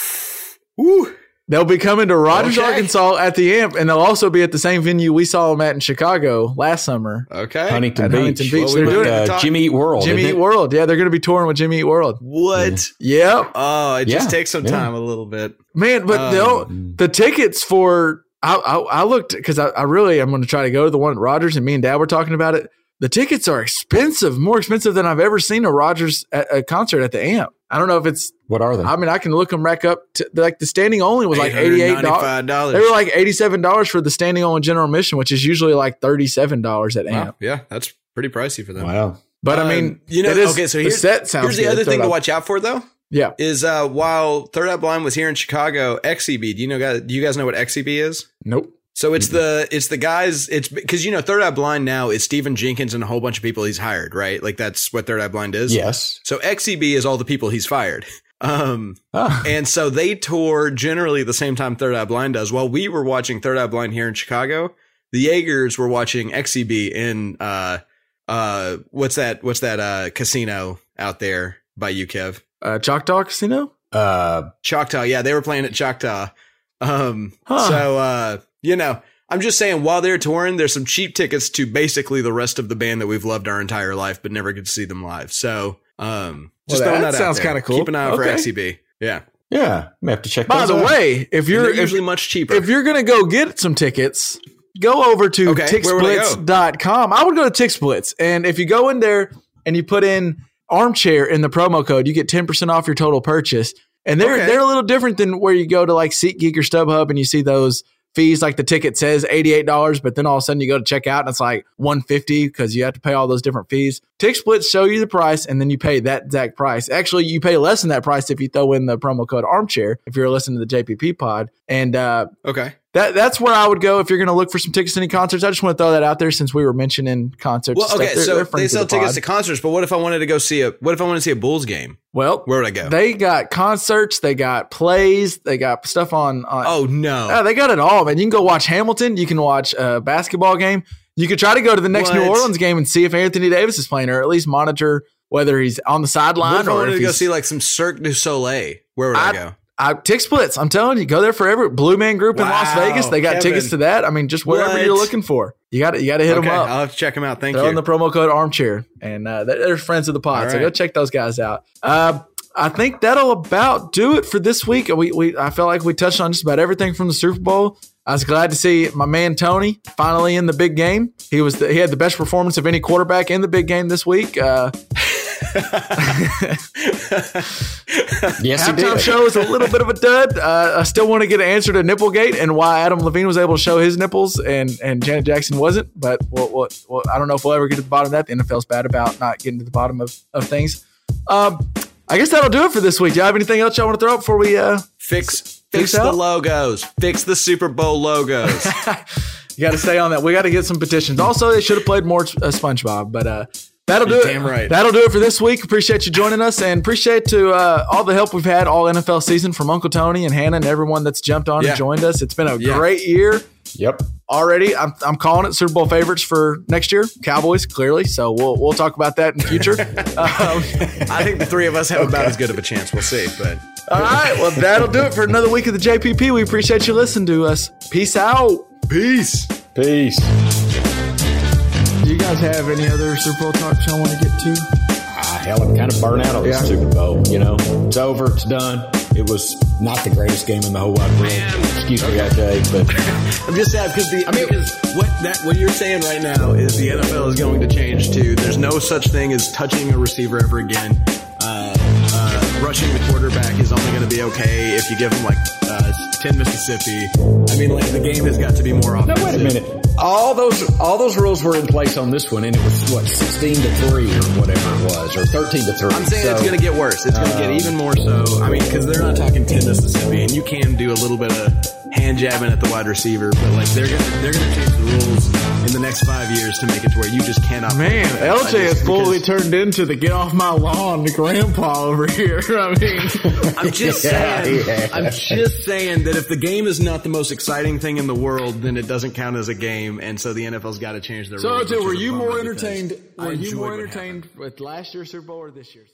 Woo. They'll be coming to Rogers, okay. Arkansas at the Amp, and they'll also be at the same venue we saw them at in Chicago last summer. Okay. Huntington at Beach. Huntington Beach. Well, they're doing uh, it. Jimmy Eat World. Jimmy Eat World. Yeah, they're going to be touring with Jimmy Eat World. What? Yeah. Yep. Oh, it yeah. just takes some time yeah. a little bit. Man, but um, the tickets for I, – I, I looked because I, I really am going to try to go to the one at Rogers, and me and Dad were talking about it. The tickets are expensive, more expensive than I've ever seen a Rogers a, a concert at the Amp. I don't know if it's what are they? I mean, I can look them back up. To, like the standing only was like eighty-eight dollars. They were like eighty-seven dollars for the standing only general admission, which is usually like thirty-seven dollars at Amp. Wow. Yeah, that's pretty pricy for them. Wow. But um, I mean, you know, is, okay. So here's, the set here's the good, other thing to watch out for, though. Yeah, is uh, while Third Eye Blind was here in Chicago, X C B. Do you know guys? Do you guys know what X C B is? Nope. So it's mm-hmm. the it's the guys it's because, you know, Third Eye Blind now is Stephen Jenkins and a whole bunch of people he's hired. Right. Like that's what Third Eye Blind is. Yes. So X E B is all the people he's fired. Um, oh. And so they tour generally the same time Third Eye Blind does. While we were watching Third Eye Blind here in Chicago, the Jaegers were watching X E B in uh, uh, what's that? What's that uh, casino out there by you, Kev? Uh, Choctaw Casino? Uh, Choctaw. Yeah, they were playing at Choctaw. Um, huh. So. Uh, You know, I'm just saying while they're touring, there's some cheap tickets to basically the rest of the band that we've loved our entire life, but never could see them live. So um, just well, that, that, that sounds kind of cool. Keep an eye out okay. for X C B. Yeah. Yeah. May have to check By the out. way, if you're usually if, much cheaper, if you're going to go get some tickets, go over to okay, Tix Blitz dot com. I would go to TixBlitz. And if you go in there and you put in armchair in the promo code, you get ten percent off your total purchase. And they're, okay. they're a little different than where you go to like SeatGeek or StubHub and you see those fees, like the ticket says eighty-eight dollars, but then all of a sudden you go to check out and it's like one hundred fifty dollars because you have to pay all those different fees. Tick splits show you the price and then you pay that exact price. Actually, you pay less than that price if you throw in the promo code armchair, if you're listening to the J P P pod. And uh, okay, that that's where I would go if you're going to look for some tickets to any concerts. I just want to throw that out there since we were mentioning concerts. Well, okay, they're, so they're they sell the tickets pod. to concerts, but what if I wanted to go see a what if I want to see a Bulls game? Well, where would I go? They got concerts, they got plays, they got stuff on. on oh no, oh, they got it all, man. You can go watch Hamilton, you can watch a basketball game. You could try to go to the next what? New Orleans game and see if Anthony Davis is playing, or at least monitor whether he's on the sideline. Or I wanted if to go see like some Cirque du Soleil. Where would I, I go? I, tick splits. I'm telling you, go there forever. Blue Man Group wow, in Las Vegas. They got Kevin. tickets to that. I mean, just wherever what? you're looking for. You got to you got to hit okay, them up. I'll have to check them out. Thank Throw you. They're on the promo code armchair, and uh, they're friends of the pod. Right. So go check those guys out. Uh, I think that'll about do it for this week. We we I felt like we touched on just about everything from the Super Bowl. I was glad to see my man Tony finally in the big game. He was the, he had the best performance of any quarterback in the big game this week. Uh, yes, halftime he did. Show is a little bit of a dud. Uh, I still want to get an answer to Nipplegate and why Adam Levine was able to show his nipples and, and Janet Jackson wasn't. But we'll, we'll, we'll, I don't know if we'll ever get to the bottom of that. The N F L's bad about not getting to the bottom of, of things. Um, I guess that'll do it for this week. Do you have anything else y'all want to throw up before we uh, fix? Fix the logos. Fix the Super Bowl logos. You got to stay on that. We got to get some petitions. Also, they should have played more uh, SpongeBob, but uh, that'll do You're it. Damn right. That'll do it for this week. Appreciate you joining us, and appreciate to uh, all the help we've had all N F L season from Uncle Tony and Hannah and everyone that's jumped on yeah. and joined us. It's been a yeah. great year. Yep. Already, I'm I'm calling it Super Bowl favorites for next year. Cowboys, clearly. So we'll we'll talk about that in the future. um, I think the three of us have okay. about as good of a chance. We'll see, but. All right, well, that'll do it for another week of the J P P. We appreciate you listening to us. Peace out. Peace. Peace. Do you guys have any other Super Bowl talk y'all want to get to? Ah, hell, I'm kind of burnt out on yeah. the Super Bowl, you know. It's over. It's done. It was not the greatest game in the whole wide world. Excuse me, L J, but I'm just sad because the I mean, what that what you're saying right now is the N F L is going to change to there's no such thing as touching a receiver ever again. Uh, uh, rushing the quarterback is only going to be okay if you give him like uh, ten Mississippi. I mean, like the game has got to be more offensive. No, wait a minute. All those all those rules were in place on this one, and it was what sixteen to three or whatever it was, or thirteen to three. I'm saying so, it's going to get worse. It's going to uh, get even more so. I mean, because they're not talking ten Mississippi, and you can do a little bit of hand jabbing at the wide receiver, but like they're gonna, they're going to change the rules in the next five years to make it to where you just cannot. Man, L J has fully turned into the get off my lawn grandpa over here. I mean, I'm just saying, yeah, yeah. I'm just saying that if the game is not the most exciting thing in the world, then it doesn't count as a game. And so the N F L's got to change their rules. So, were you more entertained? Were you more entertained with last year's Super Bowl or this year's?